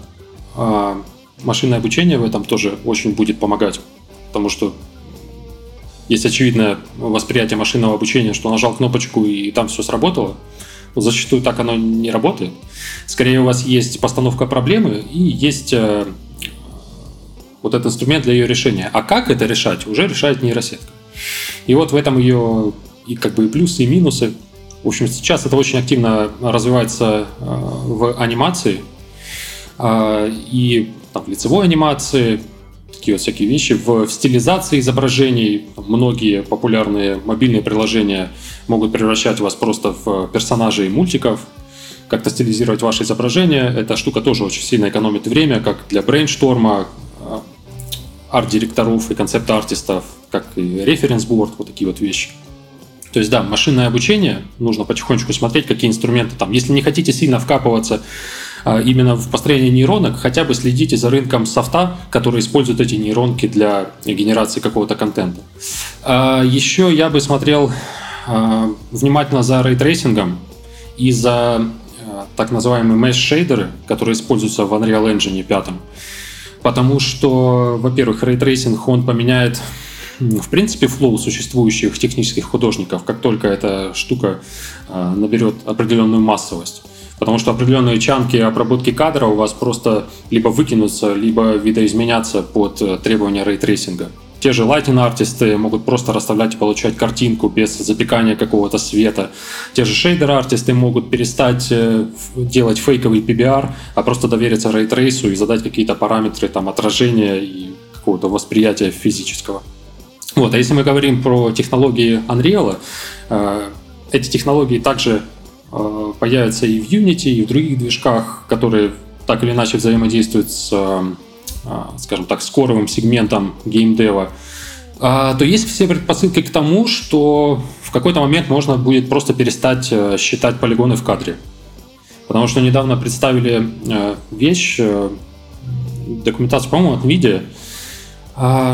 Машинное обучение в этом тоже очень будет помогать, потому что есть очевидное восприятие машинного обучения, что нажал кнопочку и там все сработало. Зачастую так оно не работает. Скорее, у вас есть постановка проблемы и есть э, вот этот инструмент для ее решения. А как это решать, уже решает нейросетка. И вот в этом ее и как бы и плюсы, и минусы. В общем, сейчас это очень активно развивается э, в анимации э, и там, в лицевой анимации, такие вот всякие вещи. В, в стилизации изображений многие популярные мобильные приложения могут превращать вас просто в персонажей мультиков, как-то стилизировать ваше изображение. Эта штука тоже очень сильно экономит время, как для брейншторма, арт-директоров и концепт-артистов, как и референс-борд, вот такие вот вещи. То есть, да, машинное обучение, нужно потихонечку смотреть, какие инструменты там. Если не хотите сильно вкапываться именно в построении нейронок, хотя бы следите за рынком софта, который использует эти нейронки для генерации какого-то контента. Еще я бы смотрел внимательно за рейтрейсингом и за так называемые mesh-шейдеры, которые используются в Unreal Engine пять. Потому что, во-первых, рейтрейсинг, он поменяет в принципе флоу существующих технических художников, как только эта штука наберет определенную массовость. Потому что определенные чанки обработки кадра у вас просто либо выкинутся, либо видоизменятся под требования рейтрейсинга. Те же лайтинг-артисты могут просто расставлять и получать картинку без запекания какого-то света. Те же шейдер-артисты могут перестать делать фейковый пи би ар, а просто довериться рейтрейсу и задать какие-то параметры там, отражения и какого-то восприятия физического. Вот. А если мы говорим про технологии Unreal, эти технологии также появятся и в Unity, и в других движках, которые так или иначе взаимодействуют с, скажем так, с коровым сегментом геймдева, то есть все предпосылки к тому, что в какой-то момент можно будет просто перестать считать полигоны в кадре. Потому что недавно представили вещь, документацию, по-моему, от NVIDIA,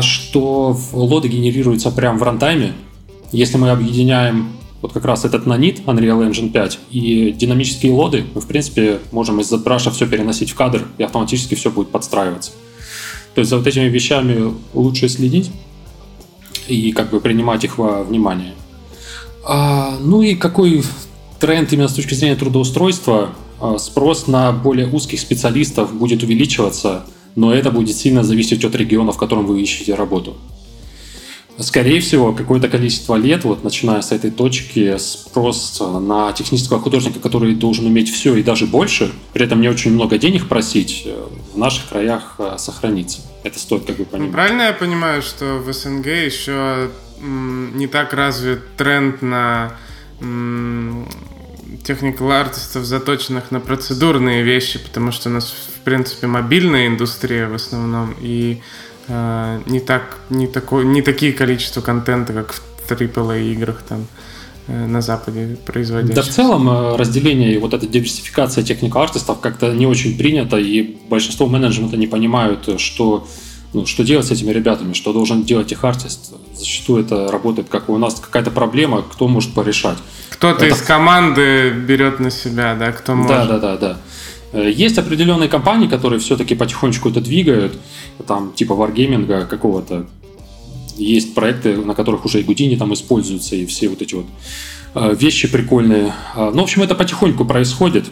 что лоды генерируются прямо в рантайме. Если мы объединяем вот как раз этот нанит Unreal Engine пять и динамические лоды, мы, в принципе, можем из ZBrush все переносить в кадр, и автоматически все будет подстраиваться. То есть за вот этими вещами лучше следить и как бы принимать их во внимание. А, ну и какой тренд именно с точки зрения трудоустройства? Спрос на более узких специалистов будет увеличиваться, но это будет сильно зависеть от региона, в котором вы ищете работу. Скорее всего, какое-то количество лет, вот начиная с этой точки, спрос на технического художника, который должен уметь все и даже больше, при этом не очень много денег просить, в наших краях сохранится. Это стоит как бы понимать. Правильно я понимаю, что в СНГ еще не так развит тренд на техникал-артистов, заточенных на процедурные вещи, потому что у нас, в принципе, мобильная индустрия в основном, и э, не, так, не, тако, не такие количества контента, как в ААА-играх там э, на Западе производящихся. Да, в целом разделение и вот эта диверсификация техникал-артистов как-то не очень принято, и большинство менеджмента не понимают, что... Ну, что делать с этими ребятами, что должен делать их артист. Зачастую это работает, как у нас какая-то проблема, кто может порешать. Кто-то это... из команды берет на себя, да, кто может. Да, да, да, да. Есть определенные компании, которые все-таки потихонечку это двигают, там типа Wargaming какого-то. Есть проекты, на которых уже и Houdini там используются, и все вот эти вот вещи прикольные. Ну, в общем, это потихоньку происходит.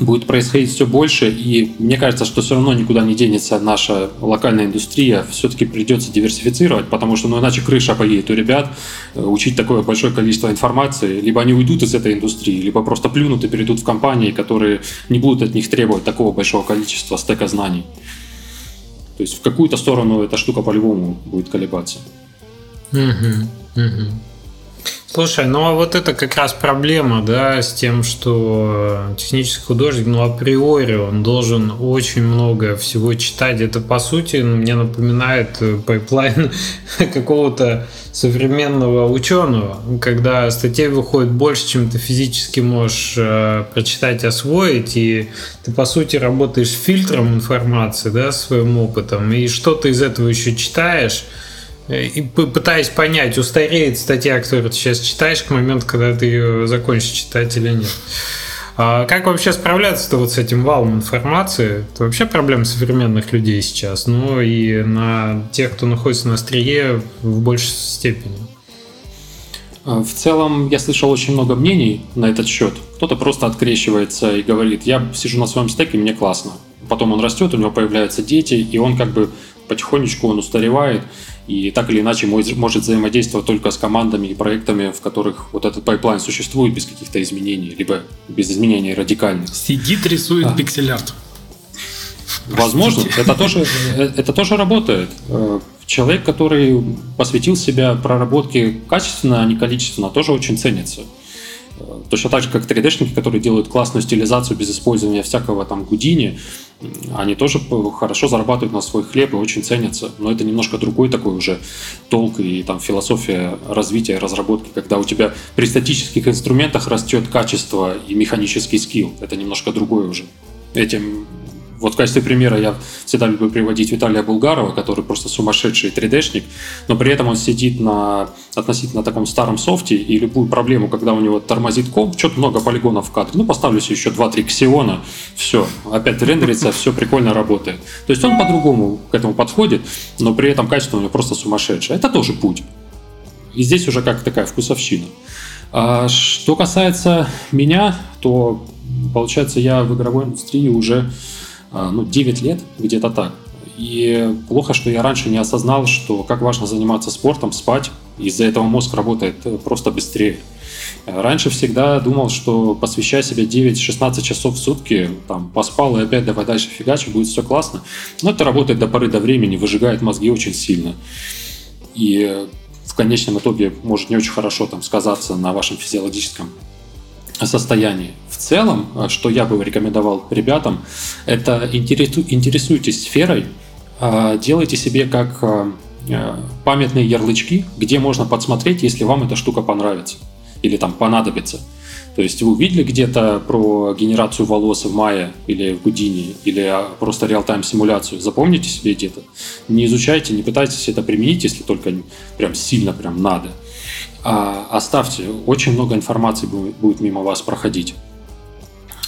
Будет происходить все больше, и мне кажется, что все равно никуда не денется наша локальная индустрия, все-таки придется диверсифицировать, потому что, ну, иначе крыша поедет у ребят, учить такое большое количество информации, либо они уйдут из этой индустрии, либо просто плюнут и перейдут в компании, которые не будут от них требовать такого большого количества стека знаний. То есть в какую-то сторону эта штука по-любому будет колебаться. Mm-hmm. Mm-hmm. Слушай, ну а вот это как раз проблема, да, с тем, что технический художник, ну, априори он должен очень много всего читать. Это, по сути, мне напоминает пайплайн какого-то современного ученого, когда статей выходит больше, чем ты физически можешь прочитать, освоить, и ты, по сути, работаешь фильтром информации, да, своим опытом, и что-то из этого еще читаешь, и пытаясь понять, устареет статья, которую ты сейчас читаешь, к моменту, когда ты ее закончишь читать или нет. А как вообще справляться-то вот с этим валом информации? Это вообще проблема современных людей сейчас, ну и на тех, кто находится на острие в большей степени. В целом я слышал очень много мнений на этот счет. Кто-то просто открещивается и говорит: я сижу на своем стеке, мне классно. Потом он растет, у него появляются дети, и он как бы потихонечку он устаревает. И так или иначе может взаимодействовать только с командами и проектами, в которых вот этот пайплайн существует без каких-то изменений, либо без изменений радикальных. Сидит, рисует а. пиксель-арт. Возможно, это тоже, это тоже работает. Человек, который посвятил себя проработке качественно, а не количественно, тоже очень ценится. Точно так же, как три дэ-шники, которые делают классную стилизацию без использования всякого там Houdini, они тоже хорошо зарабатывают на свой хлеб и очень ценятся. Но это немножко другой такой уже толк и там философия развития и разработки, когда у тебя при статических инструментах растет качество и механический скилл. Это немножко другое уже. Этим... Вот в качестве примера я всегда люблю приводить Виталия Булгарова, который просто сумасшедший три дэ-шник, но при этом он сидит на относительно таком старом софте, и любую проблему, когда у него тормозит комп, что-то много полигонов в кадре, ну поставлю себе еще два-три ксиона, все, опять рендерится, все прикольно работает. То есть он по-другому к этому подходит, но при этом качество у него просто сумасшедшее. Это тоже путь. И здесь уже как такая вкусовщина. А что касается меня, то получается я в игровой индустрии уже ну, девять лет, где-то так. И плохо, что я раньше не осознал, что как важно заниматься спортом, спать. Из-за этого мозг работает просто быстрее. Раньше всегда думал, что посвящая себе девять-шестнадцать часов в сутки, там, поспал и опять давай дальше фигачи, будет все классно. Но это работает до поры до времени, выжигает мозги очень сильно. И в конечном итоге может не очень хорошо там сказаться на вашем физиологическом состоянии. В целом, что я бы рекомендовал ребятам, это интересуйтесь сферой, делайте себе как памятные ярлычки, где можно подсмотреть, если вам эта штука понравится или там понадобится. То есть вы увидели где-то про генерацию волос в Maya или в Houdini, или просто реал-тайм-симуляцию, запомните себе где-то. Не изучайте, не пытайтесь это применить, если только прям сильно прям надо. Оставьте, очень много информации будет мимо вас проходить.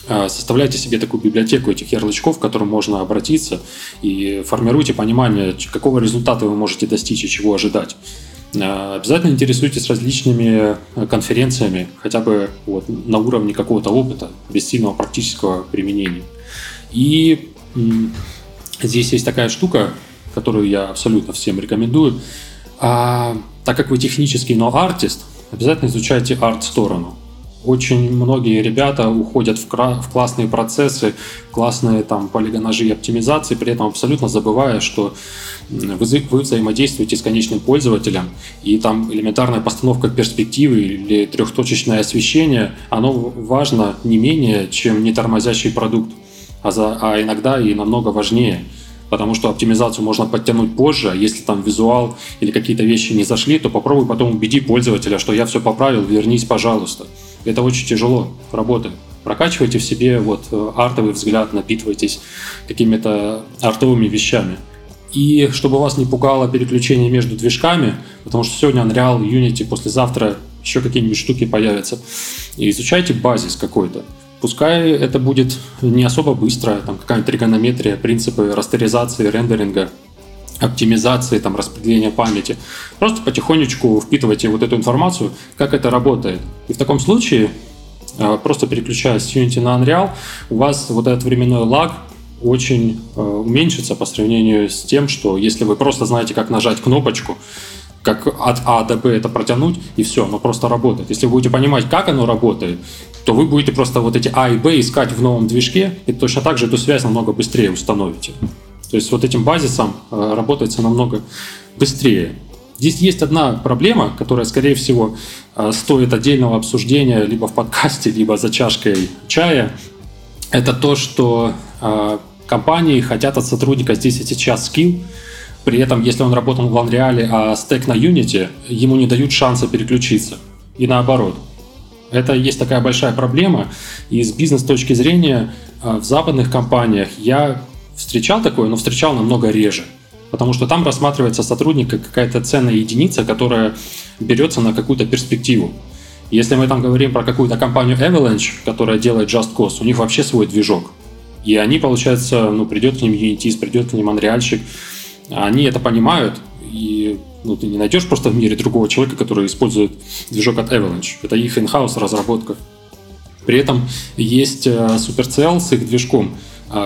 Составляйте себе такую библиотеку этих ярлычков, к которым можно обратиться, и формируйте понимание, какого результата вы можете достичь и чего ожидать. Обязательно интересуйтесь различными конференциями, хотя бы вот на уровне какого-то опыта, без сильного практического применения. И здесь есть такая штука, которую я абсолютно всем рекомендую. А, так как вы технический, но артист, обязательно изучайте арт-сторону. Очень многие ребята уходят в, кра- в классные процессы, классные там полигонажи и оптимизации, при этом абсолютно забывая, что вы, вы взаимодействуете с конечным пользователем, и там элементарная постановка перспективы или трехточечное освещение, оно важно не менее, чем нетормозящий продукт, а, за, а иногда и намного важнее. Потому что оптимизацию можно подтянуть позже, если там визуал или какие-то вещи не зашли, то попробуй потом убеди пользователя, что я все поправил, вернись, пожалуйста. Это очень тяжело работает. Прокачивайте в себе вот артовый взгляд, напитывайтесь какими-то артовыми вещами. И чтобы вас не пугало переключение между движками, потому что сегодня Unreal, Unity, послезавтра еще какие-нибудь штуки появятся, и изучайте базис какой-то. Пускай это будет не особо быстро, там какая-нибудь тригонометрия, принципы растеризации, рендеринга, оптимизации, там, распределения памяти. Просто потихонечку впитывайте вот эту информацию, как это работает. И в таком случае, просто переключаясь с Unity на Unreal, у вас вот этот временной лаг очень уменьшится по сравнению с тем, что если вы просто знаете, как нажать кнопочку, как от А до Б это протянуть, и все, оно просто работает. Если вы будете понимать, как оно работает, то вы будете просто вот эти А и Б искать в новом движке, и точно так же эту связь намного быстрее установите. То есть вот этим базисом работается намного быстрее. Здесь есть одна проблема, которая, скорее всего, стоит отдельного обсуждения либо в подкасте, либо за чашкой чая. Это то, что компании хотят от сотрудника здесь и сейчас скилл. При этом, если он работал в Unreal, а стек на Unity, ему не дают шанса переключиться. И наоборот. Это есть такая большая проблема. И с бизнес-точки зрения в западных компаниях я встречал такое, но встречал намного реже. Потому что там рассматривается сотрудник как какая-то ценная единица, которая берется на какую-то перспективу. Если мы там говорим про какую-то компанию Avalanche, которая делает Just Cause, у них вообще свой движок. И они, получается, ну, придет к ним Unity, придет к ним Unrealщик. Они это понимают, и ну, ты не найдешь просто в мире другого человека, который использует движок от Avalanche. Это их in-house разработка. При этом есть Supercell с их движком,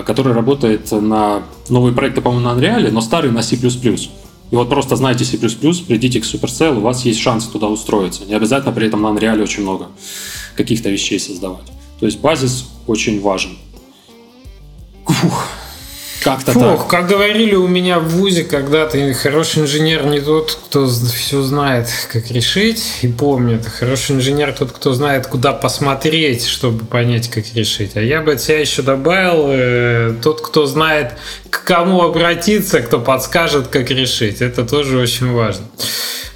который работает на новые проекты, по-моему, на Unreal, но старый на C++. И вот просто знайте C++, придите к Supercell, у вас есть шанс туда устроиться. Не обязательно при этом на Unreal очень много каких-то вещей создавать. То есть базис очень важен. Фух. Как-то Фух, так. Как говорили у меня в вузе когда-то, хороший инженер не тот, кто все знает, как решить, и помнит. Хороший инженер тот, кто знает, куда посмотреть, чтобы понять, как решить. А я бы от себя еще добавил, э, тот, кто знает, к кому обратиться, кто подскажет, как решить. Это тоже очень важно.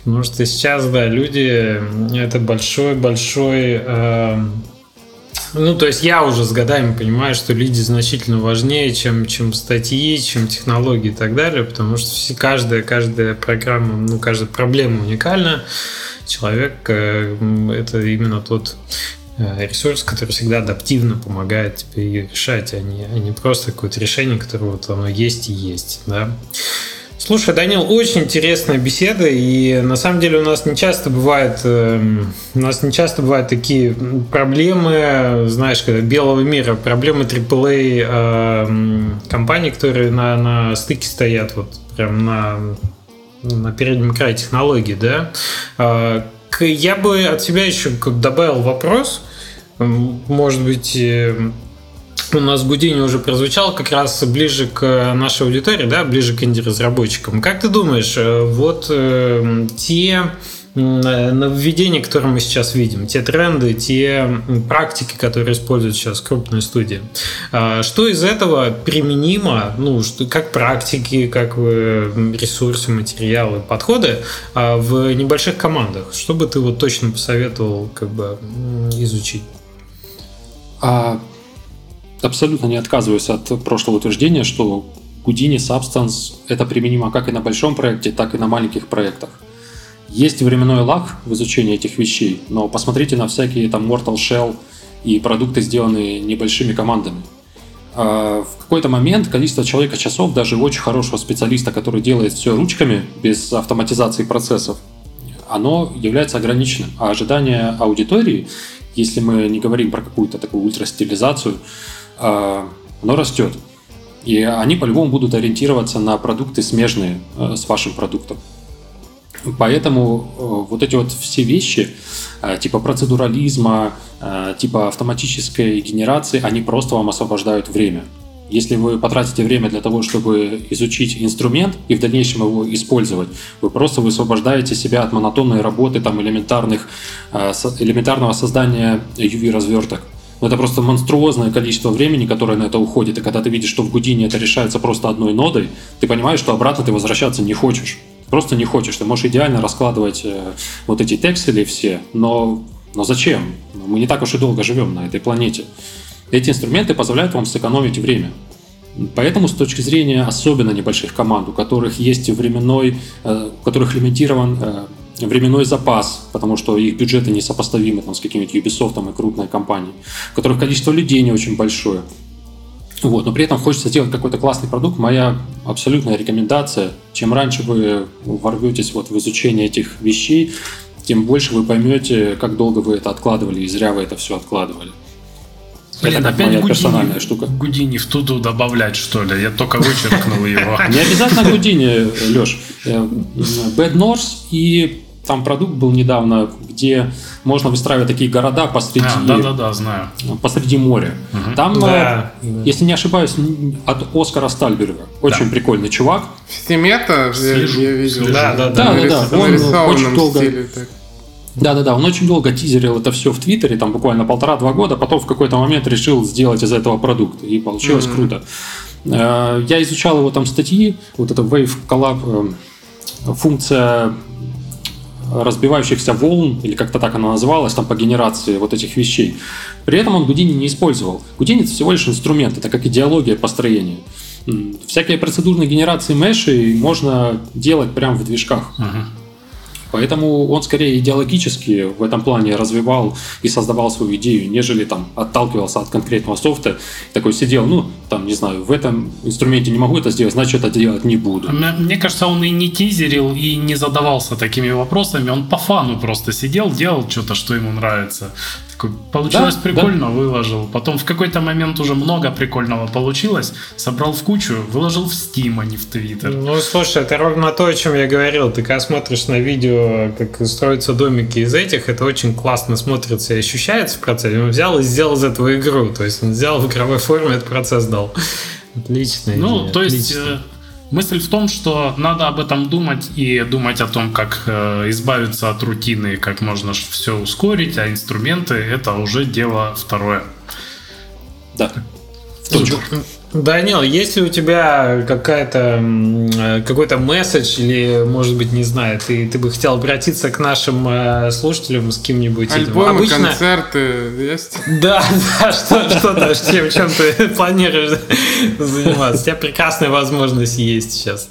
Потому что сейчас, да, люди, это большой-большой... Э, Ну, то есть я уже с годами понимаю, что люди значительно важнее, чем, чем статьи, чем технологии и так далее, потому что все, каждая, каждая программа, ну, каждая проблема уникальна. Человек э, – это именно тот э, ресурс, который всегда адаптивно помогает тебе ее решать, а не, а не просто какое-то решение, которое вот оно есть и есть, да. Слушай, Данил, очень интересная беседа, и на самом деле у нас не часто бывают, э, у нас не часто бывают такие проблемы, знаешь, когда белого мира, проблемы триплей э, компаний, которые на, на стыке стоят, вот прям на, на переднем крае технологий, да. Э, я бы от себя еще добавил вопрос, может быть. Э, У нас гудение уже прозвучало как раз ближе к нашей аудитории, да, ближе к инди-разработчикам. Как ты думаешь, вот э, те нововведения, которые мы сейчас видим, те тренды, те практики, которые используют сейчас крупные студии, э, что из этого применимо, ну, что, как практики, как ресурсы, материалы, подходы э, в небольших командах? Что бы ты вот точно посоветовал как бы изучить? А... Абсолютно не отказываюсь от прошлого утверждения, что Houdini, Substance — это применимо как и на большом проекте, так и на маленьких проектах. Есть временной лаг в изучении этих вещей, но посмотрите на всякие там Mortal Shell и продукты, сделанные небольшими командами. В какой-то момент количество человека-часов, даже очень хорошего специалиста, который делает все ручками, без автоматизации процессов, оно является ограниченным. А ожидания аудитории, если мы не говорим про какую-то такую ультрастилизацию, оно растет. И они по-любому будут ориентироваться на продукты, смежные с вашим продуктом. Поэтому вот эти вот все вещи, типа процедурализма, типа автоматической генерации, они просто вам освобождают время. Если вы потратите время для того, чтобы изучить инструмент и в дальнейшем его использовать, вы просто высвобождаете себя от монотонной работы, там, элементарных, элементарного создания ю ви-разверток. Но это просто монструозное количество времени, которое на это уходит. И когда ты видишь, что в Houdini это решается просто одной нодой, ты понимаешь, что обратно ты возвращаться не хочешь. Просто не хочешь. Ты можешь идеально раскладывать вот эти текстили все, но, но зачем? Мы не так уж и долго живем на этой планете. Эти инструменты позволяют вам сэкономить время. Поэтому с точки зрения особенно небольших команд, у которых есть временной, у которых лимитирован временной запас, потому что их бюджеты несопоставимы там, с какими-то Ubisoft там, и крупной компанией, у которых количество людей не очень большое. Вот, но при этом хочется сделать какой-то классный продукт. Моя абсолютная рекомендация: чем раньше вы ворветесь вот в изучение этих вещей, тем больше вы поймете, как долго вы это откладывали и зря вы это все откладывали. Блин, это опять моя Houdini, персональная штука. Houdini в туду добавлять, что ли? Я только вычеркнул его. Не обязательно Houdini, Леш. Bad North и там продукт был недавно, где можно выстраивать такие города посреди, а, да, да, да, знаю. посреди моря. Угу. Там, да, э, да. если не ошибаюсь, от Оскара Стальберга. Очень да. прикольный чувак. Фемета я, я видел. Да, да, да. да, да, да. Он очень долго... Да-да-да, он очень долго тизерил это все в Твиттере, там буквально полтора-два года, потом в какой-то момент решил сделать из этого продукт, и получилось mm-hmm. круто. Я изучал его там статьи, вот это Wave Collab, функция разбивающихся волн, или как-то так она называлась, там по генерации вот этих вещей. При этом он Houdini не использовал. Houdini — это всего лишь инструмент, это как идеология построения. Всякие процедурные генерации мешей можно делать прямо в движках. Mm-hmm. Поэтому он скорее идеологически в этом плане развивал и создавал свою идею, нежели там отталкивался от конкретного софта. Такой сидел, ну, там, не знаю, в этом инструменте не могу это сделать, значит, это делать не буду. Мне кажется, он и не тизерил, и не задавался такими вопросами. Он по фану просто сидел, делал что-то, что ему нравится. Такой, получилось да, прикольно, да. выложил. Потом в какой-то момент уже много прикольного получилось, собрал в кучу, выложил в Steam, а не в Twitter. Ну, слушай, это ровно то, о чем я говорил. Ты когда смотришь на видео, как строятся домики из этих, это очень классно смотрится и ощущается в процессе. Он взял и сделал из этого игру. То есть он взял в игровой форме этот процесс дал. Отлично. Ну, идея, то есть отлично. Мысль в том, что надо об этом думать и думать о том, как избавиться от рутины, как можно все ускорить, а инструменты — это уже дело второе. Да. Данил, есть ли у тебя какая-то, какой-то месседж или, может быть, не знаю, ты, ты бы хотел обратиться к нашим слушателям с кем-нибудь? Альбомы, обычно... концерты есть? Да, да, что-то, чем ты планируешь заниматься. У тебя прекрасная возможность есть сейчас.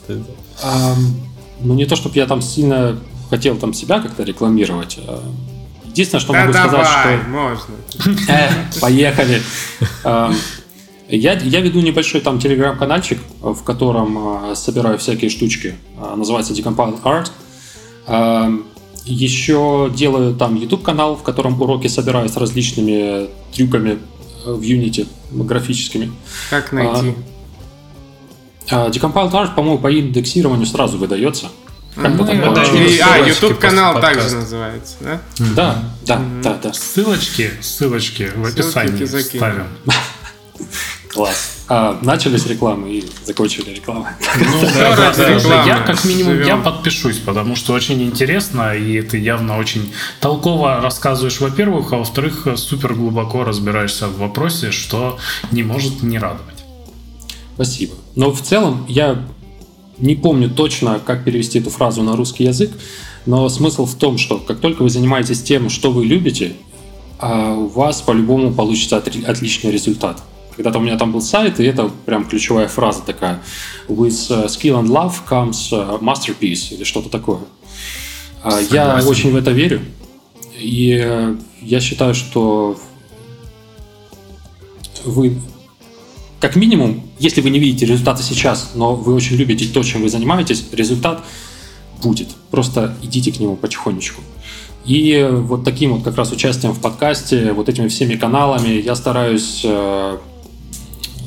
Ну, не то, чтобы я там сильно хотел там себя как-то рекламировать. Единственное, что могу сказать, что... можно. Поехали. Я, я веду небольшой там телеграм-канальчик, в котором э, собираю всякие штучки. Э, называется Decompound Art. Э, еще делаю там YouTube-канал, в котором уроки собираю с различными трюками в Unity графическими. Как найти? Э, э, Decompound Art, по-моему, по индексированию сразу выдается. Как-то ну, там да, и, а, YouTube-канал также называется, да? Mm-hmm. Да, да, mm-hmm. да, да. Ссылочки, ссылочки в описании ссылки ставим. Класс. А, начали с рекламы и закончили рекламу. Ну, да, да, да, да. Я как минимум Живем. я подпишусь, потому что очень интересно, и ты явно очень толково рассказываешь, во-первых, а во-вторых, супер глубоко разбираешься в вопросе, что не может не радовать. Спасибо. Но в целом я не помню точно, как перевести эту фразу на русский язык, но смысл в том, что как только вы занимаетесь тем, что вы любите, у вас по-любому получится отличный результат. Когда-то у меня там был сайт, и это прям ключевая фраза такая: with skill and love comes masterpiece, или что-то такое. Согласен. Я очень в это верю, и я считаю, что вы, как минимум, если вы не видите результата сейчас, но вы очень любите то, чем вы занимаетесь, результат будет. Просто идите к нему потихонечку. И вот таким вот как раз участием в подкасте, вот этими всеми каналами я стараюсь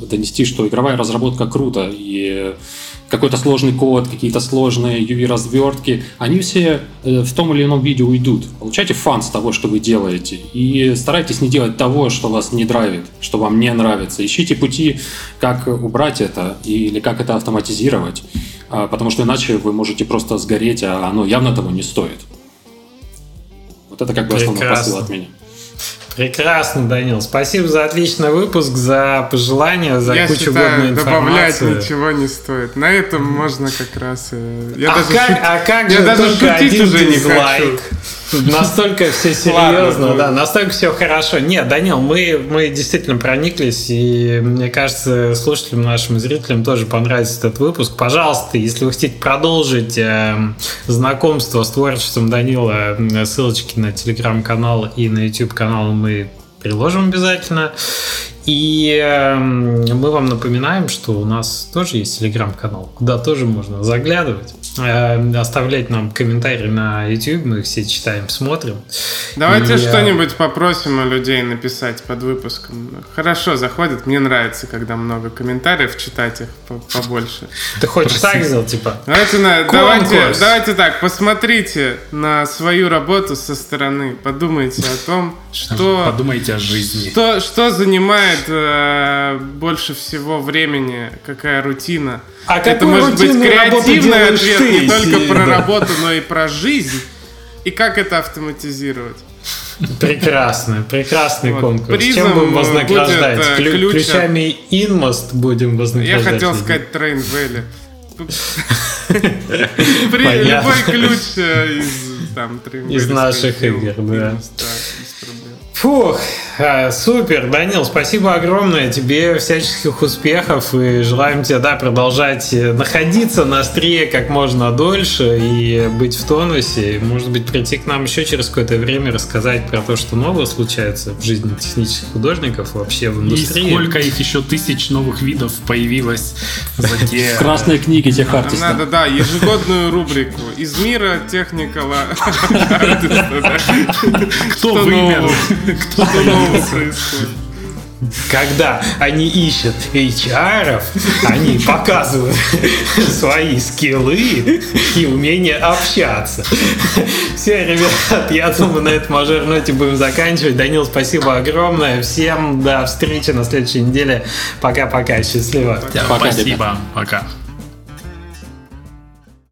донести, что игровая разработка круто, и какой-то сложный код, какие-то сложные ю ви-развертки, они все в том или ином виде уйдут. Получайте фан с того, что вы делаете, и старайтесь не делать того, что вас не драйвит, что вам не нравится. Ищите пути, как убрать это или как это автоматизировать, потому что иначе вы можете просто сгореть, а оно явно того не стоит. Вот это как бы основной посыл от меня. Прекрасно, Данил. Спасибо за отличный выпуск, за пожелания, за я кучу считаю, годной информации. Добавлять ничего не стоит. На этом можно как раз... Я а, даже как, шут... а как я же даже только один уже дизлайк. Настолько все серьезно, да, настолько все хорошо. Нет, Данил, мы, мы действительно прониклись, и мне кажется, слушателям, нашим зрителям тоже понравится этот выпуск. Пожалуйста, если вы хотите продолжить э, знакомство с творчеством Данила, ссылочки на телеграм-канал и на YouTube-канал мы приложим обязательно. И э, мы вам напоминаем, что у нас тоже есть телеграм-канал, куда тоже можно заглядывать, э, оставлять нам комментарии на YouTube, мы их все читаем, смотрим. Давайте и, что-нибудь попросим у людей написать под выпуском. Хорошо заходит, мне нравится, когда много комментариев, читать их побольше. Ты хочешь так сделать, типа? Давайте так, посмотрите на свою работу со стороны, подумайте о том, что... Подумайте о жизни. Что занимает больше всего времени, какая рутина. А это может быть креативный ответ, ты, не только и... про да. работу, но и про жизнь. И как это автоматизировать. Прекрасный, прекрасный вот. конкурс. Призм Чем будем вознаграждать? Будет, Клю- ключами Inmost будем вознаграждать. Я хотел людей. сказать Train Valley. Любой ключ из там Train Valley. Из наших игр, да. Фух, супер, Данил, спасибо огромное тебе, всяческих успехов, и желаем тебе, да, продолжать находиться на острие как можно дольше и быть в тонусе, и, может быть, прийти к нам еще через какое-то время, рассказать про то, что новое случается в жизни технических художников вообще в индустрии. И сколько их еще тысяч новых видов появилось за те... В красной книге тех артистов. Надо, да, ежегодную рубрику «Из мира техникала артиста». Кто вымер? Кто-то нового происходит. Когда они ищут эйч ар-ов, они показывают свои скиллы и умение общаться. Все, ребят, я думаю, на этой мажор-ноте будем заканчивать. Данил, спасибо огромное. Всем до встречи на следующей неделе. Пока-пока. Счастливо. Пока, спасибо. Пока.